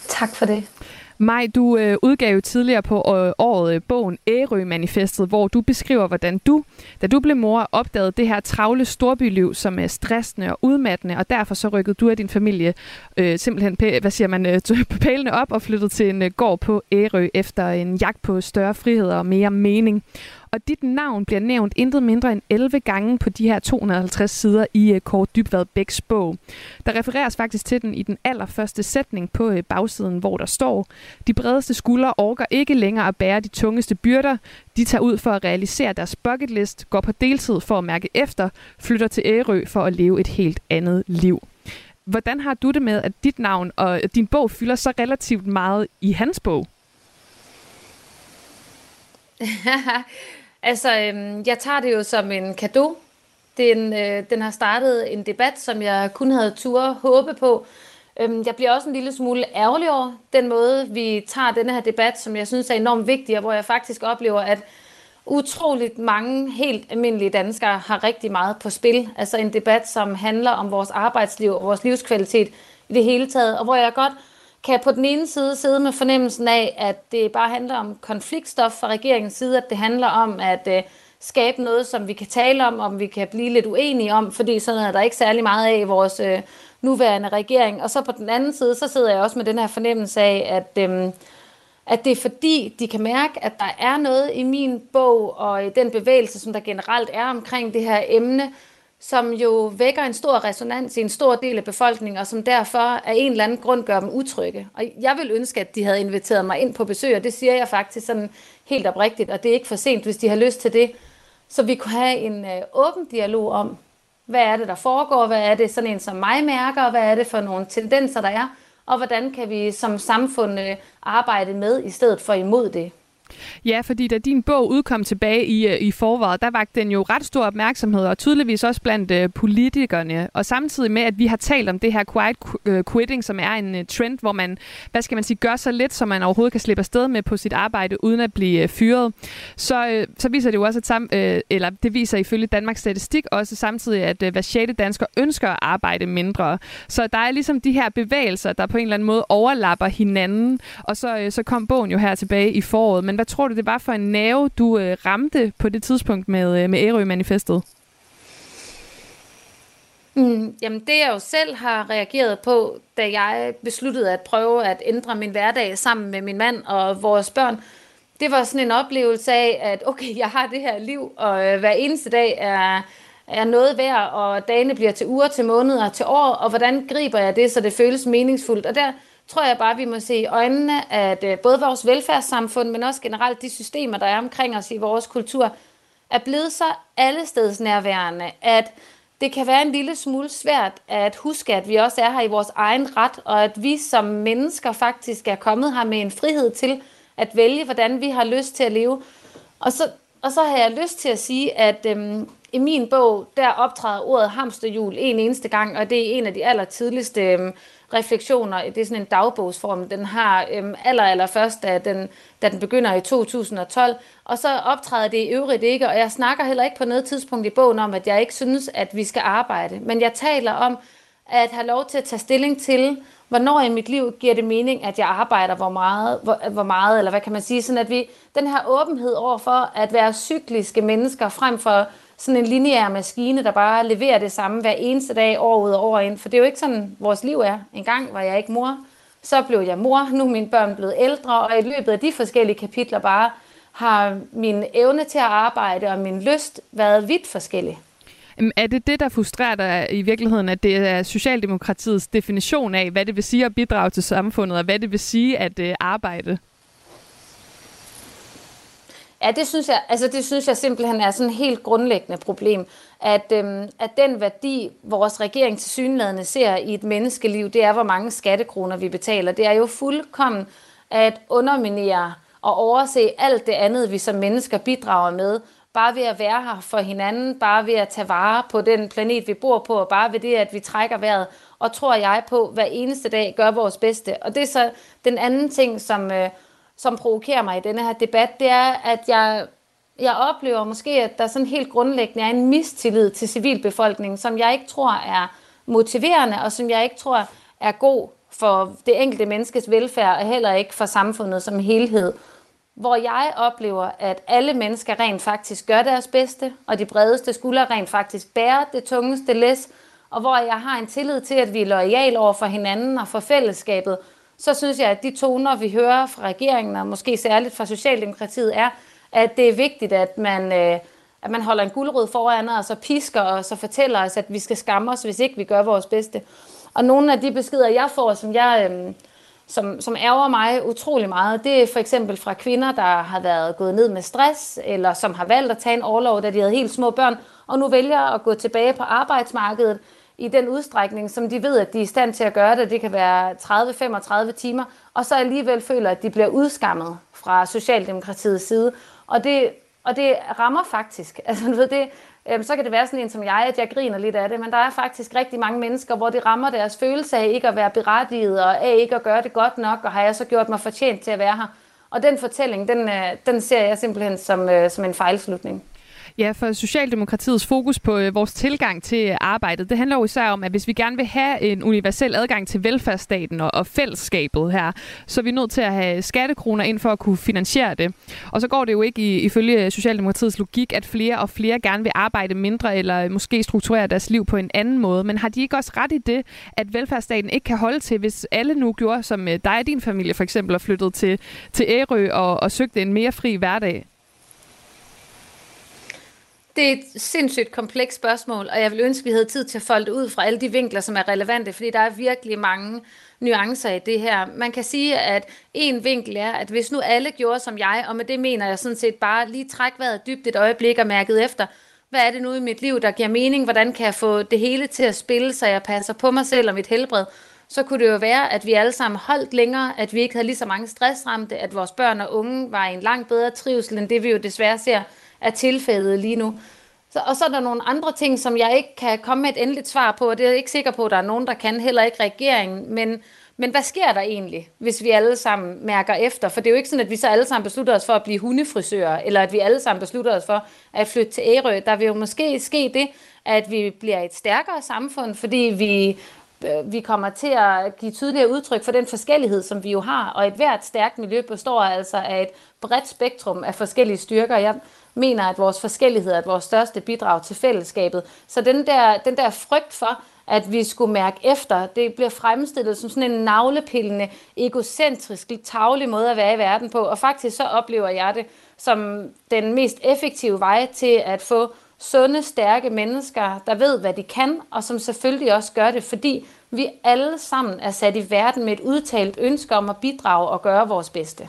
Tak for det. Maj, du øh, udgav tidligere på øh, året øh, bogen Ærø-manifestet, hvor du beskriver, hvordan du, da du blev mor, opdagede det her travle storbyliv, som er stressende og udmattende, og derfor så rykkede du og din familie øh, simpelthen pæ- hvad siger man, øh, på pælene op og flyttede til en øh, gård på Ærø efter en jagt på større frihed og mere mening. Og dit navn bliver nævnt intet mindre end elleve gange på de her to hundrede og halvtreds sider i Kaare Dybvad Beks bog. Der refereres faktisk til den i den allerførste sætning på bagsiden, hvor der står: "De bredeste skuldre orker ikke længere at bære de tungeste byrder. De tager ud for at realisere deres bucketlist, går på deltid for at mærke efter, flytter til Ærø for at leve et helt andet liv." Hvordan har du det med, at dit navn og din bog fylder så relativt meget i hans bog? Altså, øhm, jeg tager det jo som en cadeau. Den, øh, den har startet en debat, som jeg kun havde turde håbe på. Øhm, jeg bliver også en lille smule ærgerlig over den måde, vi tager denne her debat, som jeg synes er enormt vigtig, og hvor jeg faktisk oplever, at utroligt mange helt almindelige danskere har rigtig meget på spil. Altså en debat, som handler om vores arbejdsliv og vores livskvalitet i det hele taget, og hvor jeg godt kan jeg på den ene side sidde med fornemmelsen af, at det bare handler om konfliktstof fra regeringens side, at det handler om at øh, skabe noget, som vi kan tale om, om vi kan blive lidt uenige om, fordi sådan er der ikke særlig meget af i vores øh, nuværende regering. Og så på den anden side, så sidder jeg også med den her fornemmelse af, at, øh, at det er fordi, de kan mærke, at der er noget i min bog og i den bevægelse, som der generelt er omkring det her emne, som jo vækker en stor resonans i en stor del af befolkningen, og som derfor af en eller anden grund gør dem utrygge. Og jeg ville ønske, at de havde inviteret mig ind på besøg, og det siger jeg faktisk sådan helt oprigtigt, og det er ikke for sent, hvis de har lyst til det. Så vi kunne have en øh, åben dialog om, hvad er det, der foregår, hvad er det sådan en som mig mærker, og hvad er det for nogle tendenser, der er, og hvordan kan vi som samfund øh, arbejde med i stedet for imod det. Ja, fordi da din bog udkom tilbage i, i foråret, der vakte den jo ret stor opmærksomhed, og tydeligvis også blandt øh, politikerne. Og samtidig med, at vi har talt om det her quiet quitting, som er en øh, trend, hvor man, hvad skal man sige, gør så lidt, som man overhovedet kan slippe afsted med på sit arbejde, uden at blive øh, fyret. Så, øh, så viser det jo også, at sam, øh, eller det viser ifølge Danmarks Statistik også samtidig, at øh, hver sjette dansker ønsker at arbejde mindre. Så der er ligesom de her bevægelser, der på en eller anden måde overlapper hinanden, og så, øh, så kom bogen jo her tilbage i foråret. Men hvad tror du, det var for en nerve, du øh, ramte på det tidspunkt med, øh, med Ærø-manifestet? Mm, jamen det, jeg jo selv har reageret på, da jeg besluttede at prøve at ændre min hverdag sammen med min mand og vores børn, det var sådan en oplevelse af, at okay, jeg har det her liv, og øh, hver eneste dag er, er noget værd, og dagene bliver til uger, til måneder, til år, og hvordan griber jeg det, så det føles meningsfuldt? Og der tror jeg bare, vi må se i øjnene, at både vores velfærdssamfund, men også generelt de systemer, der er omkring os i vores kultur, er blevet så allestedsnærværende, at det kan være en lille smule svært at huske, at vi også er her i vores egen ret, og at vi som mennesker faktisk er kommet her med en frihed til at vælge, hvordan vi har lyst til at leve. Og så, og så har jeg lyst til at sige, at øhm, i min bog, der optræder ordet hamsterhjul en eneste gang, og det er en af de allertidligste øhm, refleksioner. Det er sådan en dagbogsform. Den har øhm, aller, aller først, da den, da den begynder i to tusind og tolv. Og så optræder det i øvrigt ikke, og jeg snakker heller ikke på noget tidspunkt i bogen om, at jeg ikke synes, at vi skal arbejde. Men jeg taler om, at have lov til at tage stilling til, hvornår i mit liv giver det mening, at jeg arbejder, hvor meget, hvor, hvor meget eller hvad kan man sige, sådan at vi, den her åbenhed over for at være cykliske mennesker, frem for sådan en lineær maskine, der bare leverer det samme hver eneste dag, år ud og år ind, for det er jo ikke sådan, vores liv er. En gang var jeg ikke mor, så blev jeg mor, nu er mine børn blevet ældre, og i løbet af de forskellige kapitler bare har min evne til at arbejde og min lyst været vidt forskellig. Er det det, der frustrerer dig i virkeligheden, at det er Socialdemokratiets definition af, hvad det vil sige at bidrage til samfundet, og hvad det vil sige at arbejde? Ja, det synes jeg, altså det synes jeg simpelthen er sådan et helt grundlæggende problem, at, øhm, at den værdi, vores regering tilsyneladende ser i et menneskeliv, det er, hvor mange skattekroner vi betaler. Det er jo fuldkommen at underminere og overse alt det andet, vi som mennesker bidrager med, bare ved at være her for hinanden, bare ved at tage vare på den planet, vi bor på, og bare ved det, at vi trækker vejret, og tror jeg på, hver eneste dag gør vores bedste. Og det er så den anden ting, som, øh, som provokerer mig i denne her debat, det er, at jeg, jeg oplever måske, at der sådan helt grundlæggende er en mistillid til civilbefolkningen, som jeg ikke tror er motiverende, og som jeg ikke tror er god for det enkelte menneskes velfærd, og heller ikke for samfundet som helhed. Hvor jeg oplever, at alle mennesker rent faktisk gør deres bedste, og de bredeste skuldre rent faktisk bærer det tungeste læs, og hvor jeg har en tillid til, at vi er loyale over for hinanden og for fællesskabet, så synes jeg, at de toner, vi hører fra regeringen, og måske særligt fra Socialdemokratiet, er, at det er vigtigt, at man, at man holder en gulerod foran os, og så pisker os, og fortæller os, at vi skal skamme os, hvis ikke vi gør vores bedste. Og nogle af de beskeder, jeg får, som jeg... Som, som ærger mig utrolig meget, det er for eksempel fra kvinder, der har været gået ned med stress, eller som har valgt at tage en orlov, da de havde helt små børn, og nu vælger at gå tilbage på arbejdsmarkedet i den udstrækning, som de ved, at de er i stand til at gøre det. Det kan være tredive til femogtredive timer, og så alligevel føler, at de bliver udskammet fra Socialdemokratiets side. Og det, og det rammer faktisk. Altså, du ved det, øh, så kan det være sådan en som jeg, at jeg griner lidt af det, men der er faktisk rigtig mange mennesker, hvor det rammer deres følelse af ikke at være berettiget, og af ikke at gøre det godt nok, og har jeg så gjort mig fortjent til at være her. Og den fortælling, den, øh, den ser jeg simpelthen som, øh, som en fejlslutning. Ja, for Socialdemokratiets fokus på øh, vores tilgang til arbejdet, det handler jo især om, at hvis vi gerne vil have en universel adgang til velfærdsstaten og, og fællesskabet her, så er vi nødt til at have skattekroner ind for at kunne finansiere det. Og så går det jo ikke i, ifølge Socialdemokratiets logik, at flere og flere gerne vil arbejde mindre eller måske strukturere deres liv på en anden måde. Men har de ikke også ret i det, at velfærdsstaten ikke kan holde til, hvis alle nu gjorde, som øh, dig og din familie for eksempel, og flyttede til, til Ærø og, og søgte en mere fri hverdag? Det er et sindssygt komplekst spørgsmål, og jeg vil ønske, vi havde tid til at folde det ud fra alle de vinkler, som er relevante, fordi der er virkelig mange nuancer i det her. Man kan sige, at en vinkel er, at hvis nu alle gjorde som jeg, og med det mener jeg sådan set bare lige træk vejret dybt et øjeblik og mærket efter, hvad er det nu i mit liv, der giver mening, hvordan kan jeg få det hele til at spille, så jeg passer på mig selv og mit helbred, så kunne det jo være, at vi alle sammen holdt længere, at vi ikke havde lige så mange stressramte, at vores børn og unge var i en langt bedre trivsel, end det vi jo desværre ser er tilfældet lige nu. Så, og så er der nogle andre ting, som jeg ikke kan komme med et endeligt svar på, og det er jeg ikke sikker på, at der er nogen, der kan, heller ikke regeringen, men, men hvad sker der egentlig, hvis vi alle sammen mærker efter? For det er jo ikke sådan, at vi så alle sammen beslutter os for at blive hundefrisører, eller at vi alle sammen beslutter os for at flytte til Ærø. Der vil jo måske ske det, at vi bliver et stærkere samfund, fordi vi, vi kommer til at give tydeligere udtryk for den forskellighed, som vi jo har, og et hvert stærkt miljø består altså af et bredt spektrum af forskellige styrker. Jeg mener, at vores forskellighed er vores største bidrag til fællesskabet. Så den der, den der frygt for, at vi skulle mærke efter, det bliver fremstillet som sådan en navlepillende, egocentrisk, tavlig måde at være i verden på. Og faktisk så oplever jeg det som den mest effektive vej til at få sunde, stærke mennesker, der ved, hvad de kan, og som selvfølgelig også gør det, fordi vi alle sammen er sat i verden med et udtalt ønske om at bidrage og gøre vores bedste.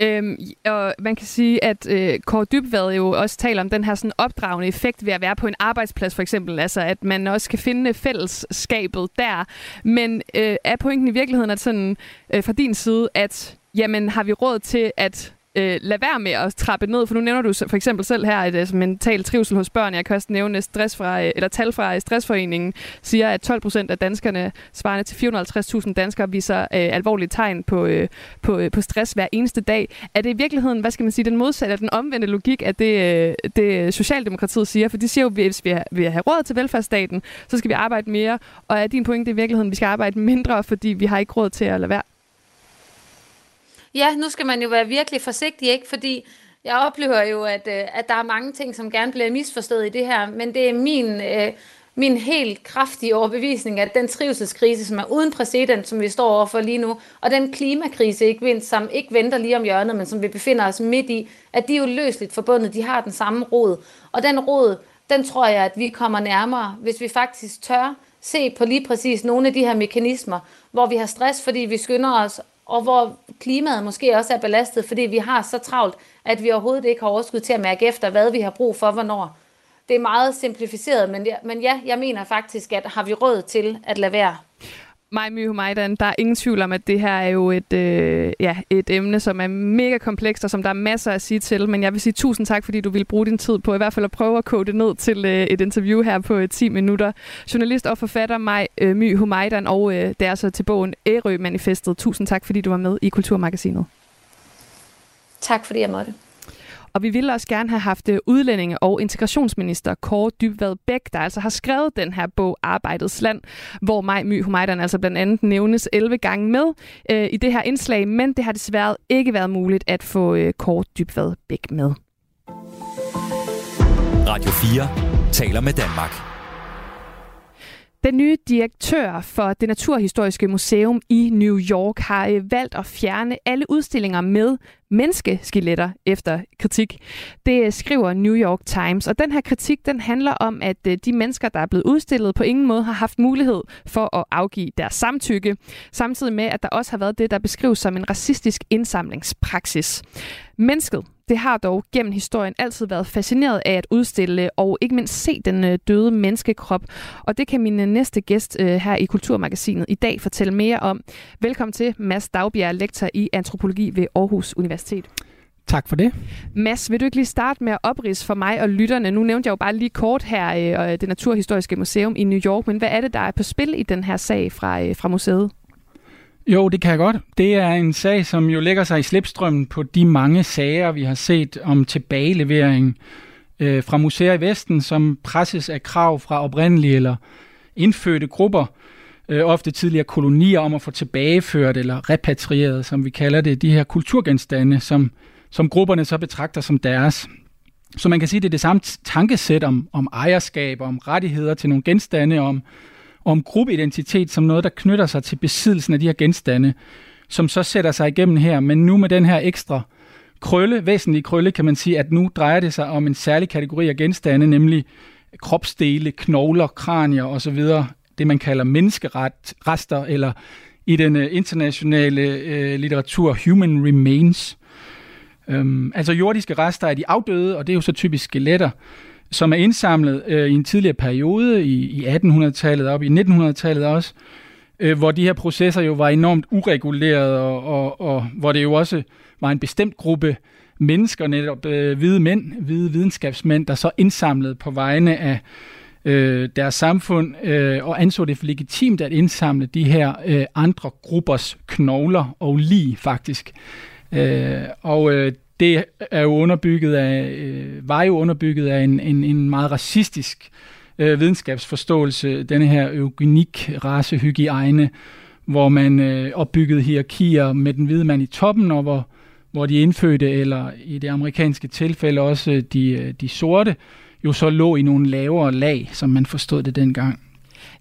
Øhm, og man kan sige, at øh, Kaare Dybvad jo også taler om den her sådan opdragende effekt ved at være på en arbejdsplads for eksempel, altså at man også kan finde fællesskabet der, men øh, er pointen i virkeligheden at sådan, øh, fra din side, at jamen, har vi råd til at øh, lad være med at trappe ned, for nu nævner du for eksempel selv her et altså, mental trivsel hos børn. Jeg kan også nævne stress fra, eller tal fra Stressforeningen siger, at tolv procent af danskerne, svarende til fire hundrede og halvtreds tusind danskere, viser øh, alvorlige tegn på, øh, på, øh, på stress hver eneste dag. Er det i virkeligheden, hvad skal man sige, den modsatte, den omvendte logik af det, øh, det Socialdemokratiet siger? For de siger jo, at hvis vi vil have råd til velfærdsstaten, så skal vi arbejde mere. Og er din pointe i virkeligheden, at vi skal arbejde mindre, fordi vi har ikke råd til at lade være? Ja, nu skal man jo være virkelig forsigtig, ikke? Fordi jeg oplever jo, at, at der er mange ting, som gerne bliver misforstået i det her, men det er min, øh, min helt kraftige overbevisning, at den trivselskrise, som er uden præcedens, som vi står overfor lige nu, og den klimakrise, ikke mindst, som ikke venter lige om hjørnet, men som vi befinder os midt i, at de er jo løsligt forbundet, de har den samme rod. Og den rod, den tror jeg, at vi kommer nærmere, hvis vi faktisk tør se på lige præcis nogle af de her mekanismer, hvor vi har stress, fordi vi skynder os, og hvor klimaet måske også er belastet, fordi vi har så travlt, at vi overhovedet ikke har overskud til at mærke efter, hvad vi har brug for, hvornår. Det er meget simplificeret, men, men ja, jeg mener faktisk, at har vi råd til at lade være. Maj My Humaidan, der er ingen tvivl om, at det her er jo et, øh, ja, et emne, som er mega komplekst, og som der er masser at sige til. Men jeg vil sige tusind tak, fordi du ville bruge din tid på i hvert fald at prøve at kode det ned til øh, et interview her på øh, ti minutter. Journalist og forfatter Maj øh, My Humaidan, og øh, det er så til bogen Ærø-manifestet. Tusind tak, fordi du var med i Kulturmagasinet. Tak, fordi jeg måtte. Og vi ville også gerne have haft udlændinge- og integrationsminister Kaare Dybvad Bek, der altså har skrevet den her bog Arbejdets Land, hvor Maj My Humaidan altså blandt andet nævnes elleve gange med øh, i det her indslag, men det har desværre ikke været muligt at få øh, Kaare Dybvad Bek med. Radio fire taler med Danmark. Den nye direktør for det Naturhistoriske Museum i New York har valgt at fjerne alle udstillinger med menneskeskeletter efter kritik. Det skriver New York Times, og den her kritik, den handler om, at de mennesker, der er blevet udstillet, på ingen måde har haft mulighed for at afgive deres samtykke, samtidig med, at der også har været det, der beskrives som en racistisk indsamlingspraksis. Mennesket, det har dog gennem historien altid været fascineret af at udstille og ikke mindst se den døde menneskekrop. Og det kan min næste gæst her i Kulturmagasinet i dag fortælle mere om. Velkommen til Mads Daugbjerg, lektor i antropologi ved Aarhus Universitet. Tak for det. Mads, vil du ikke lige starte med at opridse for mig og lytterne? Nu nævnte jeg jo bare lige kort her det Naturhistoriske Museum i New York, men hvad er det, der er på spil i den her sag fra, fra museet? Jo, det kan jeg godt. Det er en sag, som jo lægger sig i slipstrømmen på de mange sager, vi har set om tilbagelevering øh, fra museer i Vesten, som presses af krav fra oprindelige eller indfødte grupper, øh, ofte tidligere kolonier, om at få tilbageført eller repatrieret, som vi kalder det, de her kulturgenstande, som, som grupperne så betragter som deres. Så man kan sige, det er det samme tankesæt om, om ejerskab, om rettigheder til nogle genstande, om om gruppeidentitet som noget, der knytter sig til besiddelsen af de her genstande, som så sætter sig igennem her, men nu med den her ekstra krølle, væsentlige krølle, kan man sige, at nu drejer det sig om en særlig kategori af genstande, nemlig kropsdele, knogler, kranier osv., det man kalder menneskerester, eller i den internationale øh, litteratur human remains. Øhm, altså jordiske rester er de afdøde, og det er jo så typisk skeletter, som er indsamlet øh, i en tidligere periode, i, i attenhundredetallet og op i nittenhundredetallet også, øh, hvor de her processer jo var enormt uregulerede, og, og, og hvor det jo også var en bestemt gruppe mennesker, netop øh, hvide mænd, hvide videnskabsmænd, der så indsamlede på vegne af øh, deres samfund, øh, og anså det for legitimt at indsamle de her øh, andre gruppers knogler og lig faktisk. Mm. Øh, og øh, Det er jo underbygget af, øh, var jo underbygget af en, en, en meget racistisk øh, videnskabsforståelse, denne her eugenik, racehygiejne, hvor man øh, opbyggede hierarkier med den hvide mand i toppen, og hvor, hvor de indfødte, eller i det amerikanske tilfælde også de, de sorte, jo så lå i nogle lavere lag, som man forstod det dengang.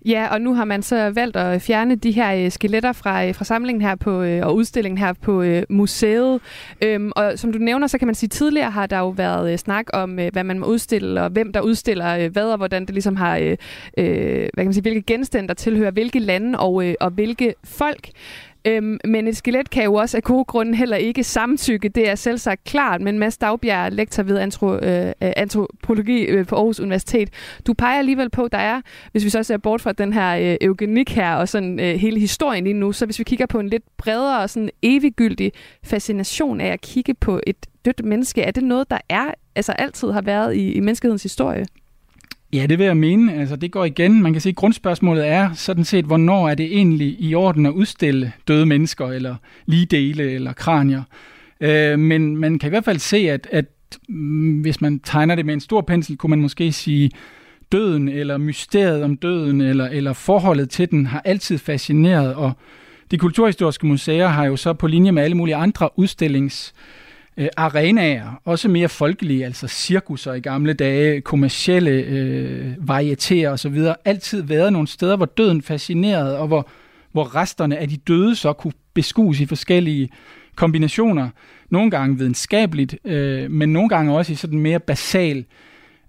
Ja, og nu har man så valgt at fjerne de her skeletter fra, fra samlingen her på, og udstillingen her på museet. Øhm, og som du nævner, så kan man sige, at tidligere har der jo været snak om, hvad man må udstille, og hvem der udstiller hvad, og hvordan det ligesom har, øh, hvad kan man sige, hvilke genstande der tilhører hvilke lande og, øh, og hvilke folk. Øhm, men et skelet kan jo også af gode grunde heller ikke samtykke. Det er selvsagt klart, men Mads Daugbjerg, lektor ved antro, øh, antropologi øh, på Aarhus Universitet, du peger alligevel på, der er, hvis vi så ser bort fra den her øh, eugenik her og sådan øh, hele historien lige nu, så hvis vi kigger på en lidt bredere og sådan eviggyldig fascination af at kigge på et dødt menneske, er det noget, der er, altså altid har været i, i menneskehedens historie? Ja, det vil jeg mene. Altså, det går igen. Man kan sige, at grundspørgsmålet er sådan set, hvornår er det egentlig i orden at udstille døde mennesker, eller ligedele, eller kranier. Øh, men man kan i hvert fald se, at, at hvis man tegner det med en stor pensel, kunne man måske sige, døden, eller mysteriet om døden, eller, eller forholdet til den, har altid fascineret. Og de kulturhistoriske museer har jo så på linje med alle mulige andre udstillings arenaer, også mere folkelige, altså cirkusser i gamle dage, kommercielle øh, varietéer osv., altid været nogle steder, hvor døden fascinerede, og hvor, hvor resterne af de døde så kunne beskues i forskellige kombinationer. Nogle gange videnskabeligt, øh, men nogle gange også i sådan mere basal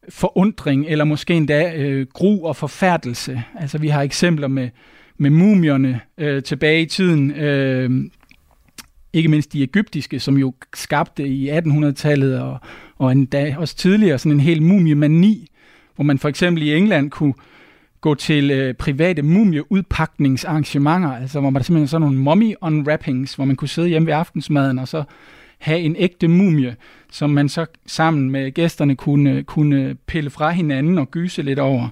forundring, eller måske endda øh, gru og forfærdelse. Altså vi har eksempler med, med mumierne øh, tilbage i tiden, øh, ikke mindst de egyptiske, som jo skabte i attenhundredetallet og, og endda også tidligere sådan en hel mumiemani, hvor man for eksempel i England kunne gå til øh, private mumieudpakningsarrangementer, altså hvor man simpelthen sådan nogle mummy-unwrappings, hvor man kunne sidde hjemme ved aftensmaden og så have en ægte mumie, som man så sammen med gæsterne kunne, kunne pille fra hinanden og gyse lidt over.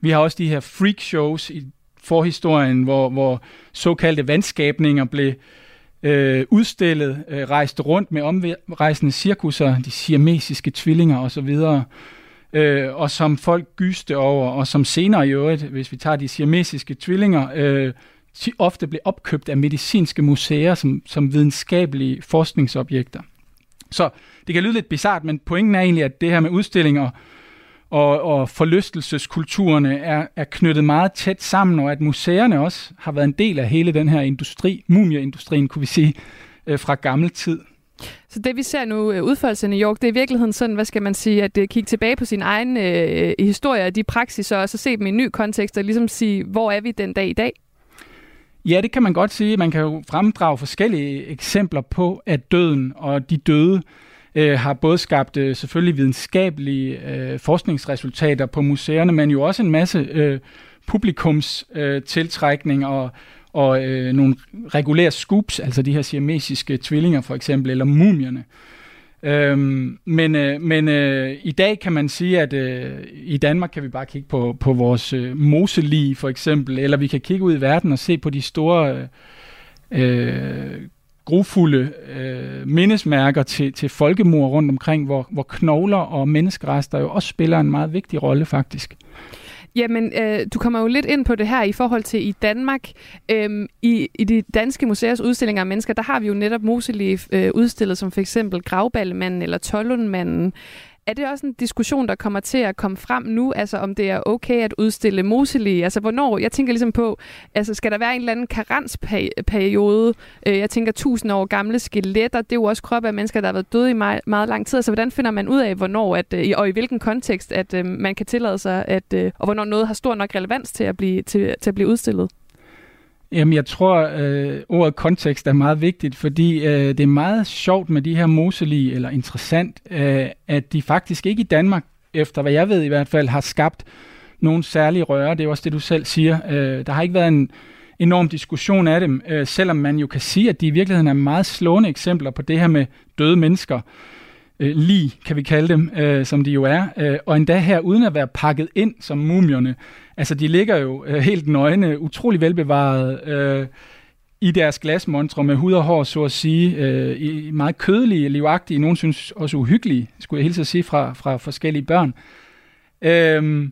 Vi har også de her freakshows i forhistorien, hvor, hvor såkaldte vandskabninger blev Øh, udstillet, øh, rejste rundt med omrejsende cirkusser, de siamesiske tvillinger osv., øh, og som folk gyste over, og som senere i øvrigt, hvis vi tager de siamesiske tvillinger, øh, ofte blev opkøbt af medicinske museer som, som videnskabelige forskningsobjekter. Så det kan lyde lidt bizart, men pointen er egentlig, at det her med udstillinger og, og forlystelseskulturerne er, er knyttet meget tæt sammen, og at museerne også har været en del af hele den her industri, mumieindustrien kunne vi sige, øh, fra gammel tid. Så det vi ser nu udførelse i New York, det er i virkeligheden sådan, hvad skal man sige, at kigge tilbage på sin egen øh, historie og de praksiser, og så se dem i en ny kontekst og ligesom sige, hvor er vi den dag i dag? Ja, det kan man godt sige. Man kan jo fremdrage forskellige eksempler på, at døden og de døde Øh, har både skabt øh, selvfølgelig videnskabelige øh, forskningsresultater på museerne, men jo også en masse øh, publikumstiltrækning øh, og, og øh, nogle regulære scoops, altså de her siamesiske tvillinger for eksempel, eller mumierne. Øhm, men øh, men øh, i dag kan man sige, at øh, i Danmark kan vi bare kigge på, på vores øh, moselige for eksempel, eller vi kan kigge ud i verden og se på de store Øh, øh, grufulde øh, mindesmærker til, til folkemord rundt omkring, hvor, hvor knogler og menneskerester jo også spiller en meget vigtig rolle faktisk. Jamen, øh, du kommer jo lidt ind på det her i forhold til i Danmark. Øhm, i, I de danske museers udstillinger af mennesker, der har vi jo netop moselige øh, udstillet som for eksempel Gravballemanden eller Tollundmanden. Er det også en diskussion, der kommer til at komme frem nu, altså om det er okay at udstille moselige? Altså hvornår? Jeg tænker ligesom på, altså skal der være en eller anden karensperiode? Jeg tænker tusind år gamle skeletter, det er jo også kroppe af mennesker, der har været døde i meget, meget lang tid. Så altså, hvordan finder man ud af, hvornår at, og i hvilken kontekst, at man kan tillade sig, at, og hvornår noget har stor nok relevans til at blive, til, til at blive udstillet? Jamen, jeg tror, øh, ordet kontekst er meget vigtigt, fordi øh, det er meget sjovt med de her moselige, eller interessant, øh, at de faktisk ikke i Danmark, efter hvad jeg ved i hvert fald, har skabt nogle særlige røre. Det er også det, du selv siger. Øh, der har ikke været en enorm diskussion af dem, øh, selvom man jo kan sige, at de i virkeligheden er meget slående eksempler på det her med døde mennesker. Øh, lige, kan vi kalde dem, øh, som de jo er, øh, og endda her, uden at være pakket ind som mumierne. Altså, de ligger jo øh, helt nøgne, utrolig velbevaret øh, i deres glasmontre med hud og hår, så at sige, øh, i meget kødelige, livagtige, nogen synes også uhyggelige, skulle jeg hilse at sige, fra, fra forskellige børn. Øh,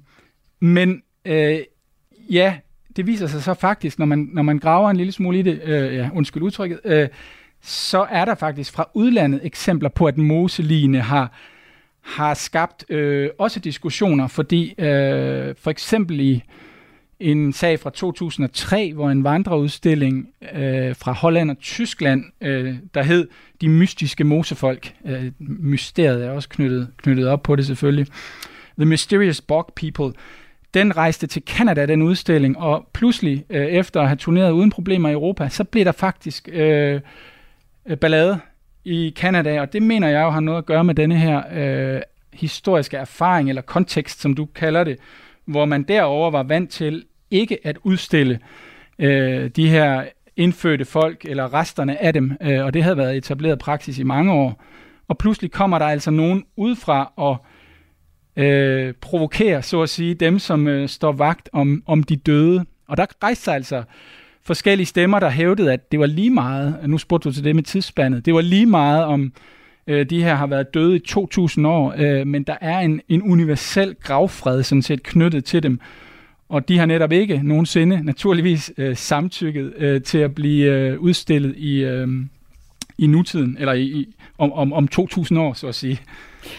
men øh, ja, det viser sig så faktisk, når man, når man graver en lille smule i det, øh, ja, undskyld udtrykket, øh, så er der faktisk fra udlandet eksempler på, at moseligene har, har skabt øh, også diskussioner, fordi øh, for eksempel i en sag fra to tusind og tre, hvor en vandreudstilling øh, fra Holland og Tyskland, øh, der hed De Mystiske Mosefolk, øh, mysteriet er også knyttet, knyttet op på det selvfølgelig, The Mysterious Bog People, Den rejste til Canada, den udstilling, og pludselig, øh, efter at have turneret uden problemer i Europa, så blev der faktisk øh, ballade i Canada, og det mener jeg jo har noget at gøre med denne her øh, historiske erfaring, eller kontekst, som du kalder det, hvor man derover var vant til ikke at udstille øh, de her indfødte folk, eller resterne af dem, øh, og det havde været etableret praksis i mange år. Og pludselig kommer der altså nogen udefra og øh, provokerer, så at sige, dem, som øh, står vagt om, om de døde. Og der rejste sig altså forskellige stemmer, der hævdede, at det var lige meget, nu spurgte du til det med tidsspandet, det var lige meget om øh, de her har været døde i to tusind år, øh, men der er en, en universel gravfred sådan set knyttet til dem. Og de har netop ikke nogensinde naturligvis øh, samtykket øh, til at blive øh, udstillet i, øh, i nutiden, eller i, i, om, om, om to tusind år, så at sige.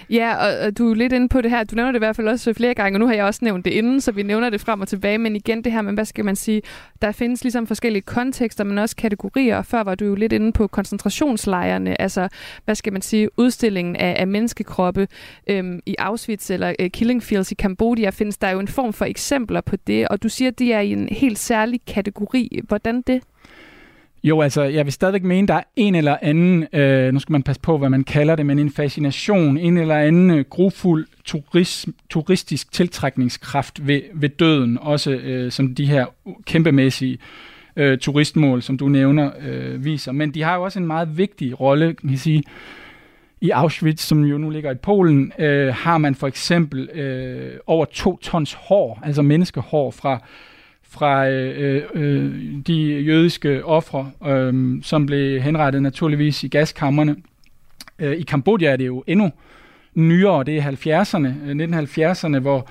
Ja, og, og du er lidt inde på det her. Du nævner det i hvert fald også flere gange, og nu har jeg også nævnt det inden, så vi nævner det frem og tilbage. Men igen det her, men hvad skal man sige? Der findes ligesom forskellige kontekster, men også kategorier. Og før var du jo lidt inde på koncentrationslejrene, altså hvad skal man sige, udstillingen af, af menneskekroppe øhm, i Auschwitz eller øh, Killing Fields i Cambodja. Findes der jo en form for eksempler på det, og du siger, at de er i en helt særlig kategori. Hvordan det? Jo, altså, jeg vil stadigvæk mene, der er en eller anden, øh, nu skal man passe på, hvad man kalder det, men en fascination, en eller anden øh, grufuld turist, turistisk tiltrækningskraft ved, ved døden, også øh, som de her kæmpemæssige øh, turistmål, som du nævner, øh, viser. Men de har jo også en meget vigtig rolle, kan jeg sige, i Auschwitz, som jo nu ligger i Polen, øh, har man for eksempel øh, over to tons hår, altså menneskehår fra... fra øh, øh, de jødiske ofre, øh, som blev henrettet naturligvis i gaskammerne. Øh, I Cambodja er det jo endnu nyere, det er halvfjerdserne, nitten halvfjerdserne, hvor,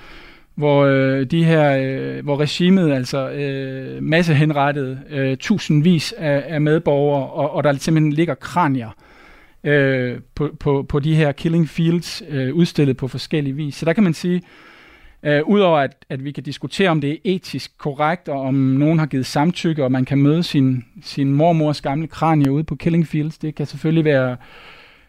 hvor, øh, de her, øh, hvor regimet altså øh, massehenrettede øh, tusindvis af, af medborgere, og, og der simpelthen ligger kranier øh, på, på, på de her Killing Fields, øh, udstillet på forskellige vis. Så der kan man sige, Uh, udover at, at vi kan diskutere, om det er etisk korrekt, og om nogen har givet samtykke, og man kan møde sin, sin mormors gamle kranie ude på Killing Fields, det kan selvfølgelig være,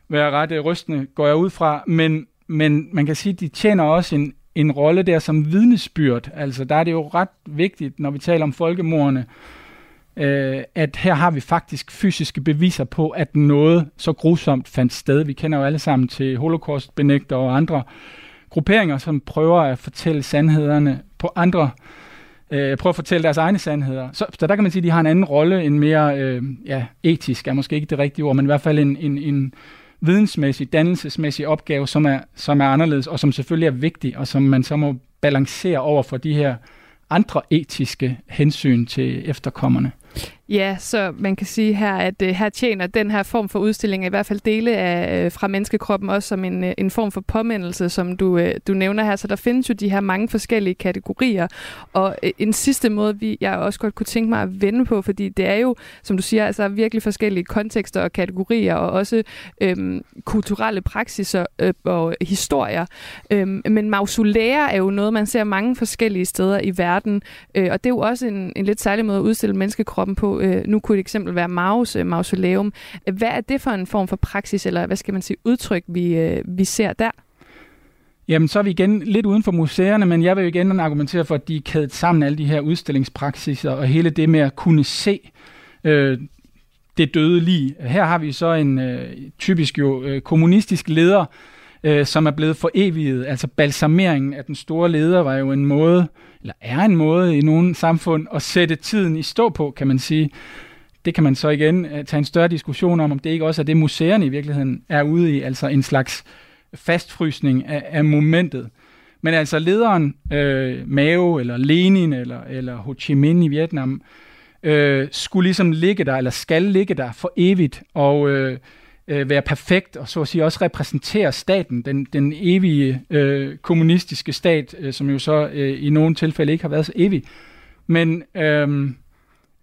være ret rystende, går jeg ud fra, men, men man kan sige, at de tjener også en, en rolle der som vidnesbyrd. Altså, der er det jo ret vigtigt, når vi taler om folkemordene, uh, at her har vi faktisk fysiske beviser på, at noget så grusomt fandt sted. Vi kender jo alle sammen til holocaustbenægter og andre grupperinger, som prøver at fortælle sandhederne på andre, øh, prøver at fortælle deres egne sandheder. Så, så der kan man sige, at de har en anden rolle, en mere øh, ja, etisk, er måske ikke det rigtige ord, men i hvert fald en, en, en vidensmæssig, dannelsesmæssig opgave, som er, som er anderledes, og som selvfølgelig er vigtig, og som man så må balancere over for de her andre etiske hensyn til efterkommerne. Ja, så man kan sige her, at uh, her tjener den her form for udstilling, i hvert fald dele af, uh, fra menneskekroppen, også som en, uh, en form for påmindelse, som du, uh, du nævner her. Så der findes jo de her mange forskellige kategorier. Og uh, en sidste måde, vi, jeg også godt kunne tænke mig at vende på, fordi det er jo, som du siger, altså virkelig forskellige kontekster og kategorier, og også øhm, kulturelle praksiser øh, og historier. Øhm, men mausolæer er jo noget, man ser mange forskellige steder i verden, øh, og det er jo også en, en lidt særlig måde at udstille menneskekroppen på. Nu kunne et eksempel være Maus mausoleum. Hvad er det for en form for praksis, eller hvad skal man sige, udtryk, vi, vi ser der? Jamen, så er vi igen lidt uden for museerne, men jeg vil jo igen argumentere for, at de er kædet sammen, alle de her udstillingspraksiser, og hele det med at kunne se øh, det døde lig. Her har vi så en øh, typisk jo øh, kommunistisk leder, øh, som er blevet foreviget. Altså balsameringen af den store leder var jo en måde, eller er en måde i nogle samfund, at sætte tiden i stå på, kan man sige. Det kan man så igen uh, tage en større diskussion om, om det ikke også er det, museerne i virkeligheden er ude i, altså en slags fastfrysning af, af momentet. Men altså lederen, øh, Mao eller Lenin eller, eller Ho Chi Minh i Vietnam, øh, skulle ligesom ligge der, eller skal ligge der for evigt, og øh, øh, være perfekt, og så at sige også repræsentere staten, den, den evige øh, kommunistiske stat, øh, som jo så øh, i nogle tilfælde ikke har været så evig. Men øh,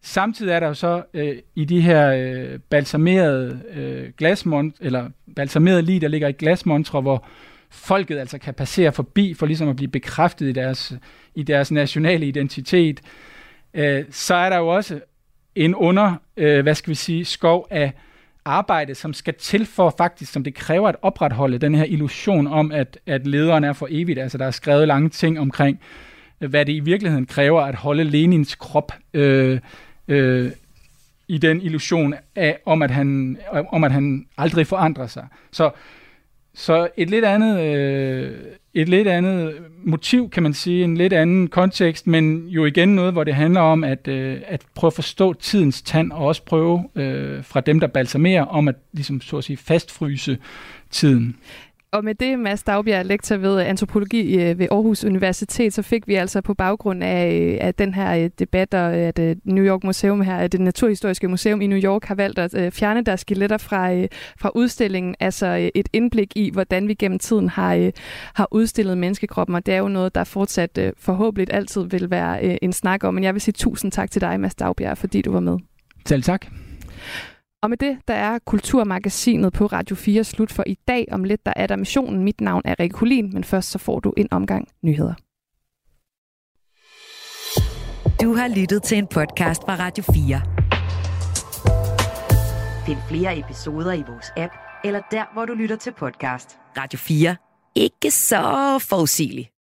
samtidig er der jo så øh, i de her øh, balsamerede øh, glasmont, eller balsamerede lig, der ligger i glasmontre, hvor folket altså kan passere forbi for ligesom at blive bekræftet i deres, i deres nationale identitet, øh, så er der jo også en under, øh, hvad skal vi sige, skov af arbejde, som skal til for faktisk, som det kræver at opretholde den her illusion om, at, at lederen er for evigt. Altså der er skrevet lange ting omkring hvad det i virkeligheden kræver at holde Lenins krop øh, øh, i den illusion af, om at han, om at han aldrig forandrer sig. Så, så et lidt andet... Øh, Et lidt andet motiv, kan man sige, en lidt anden kontekst, men jo igen noget, hvor det handler om at, øh, at prøve at forstå tidens tand, og også prøve øh, fra dem, der balsamerer, om at ligesom, så at sige, fastfryse tiden. Og med det, Mads Daugbjerg, lektor ved antropologi ved Aarhus Universitet, så fik vi altså på baggrund af, af den her debat, og at New York Museum her, at det Naturhistoriske Museum i New York har valgt at fjerne deres skeletter fra, fra udstillingen, altså et indblik i, hvordan vi gennem tiden har, har udstillet menneskekroppen, og det er jo noget, der fortsat forhåbentlig altid vil være en snak om. Men jeg vil sige tusind tak til dig, Mads Daugbjerg, fordi du var med. Selv tak. Og med det, der er Kulturmagasinet på Radio fire slut for i dag. Om lidt, der er der Missionen. Mit navn er Rikke Collin, men først så får du en omgang nyheder. Du har lyttet til en podcast fra Radio fire. Find flere episoder i vores app, eller der, hvor du lytter til podcast. Radio fire. Ikke så forudsigeligt.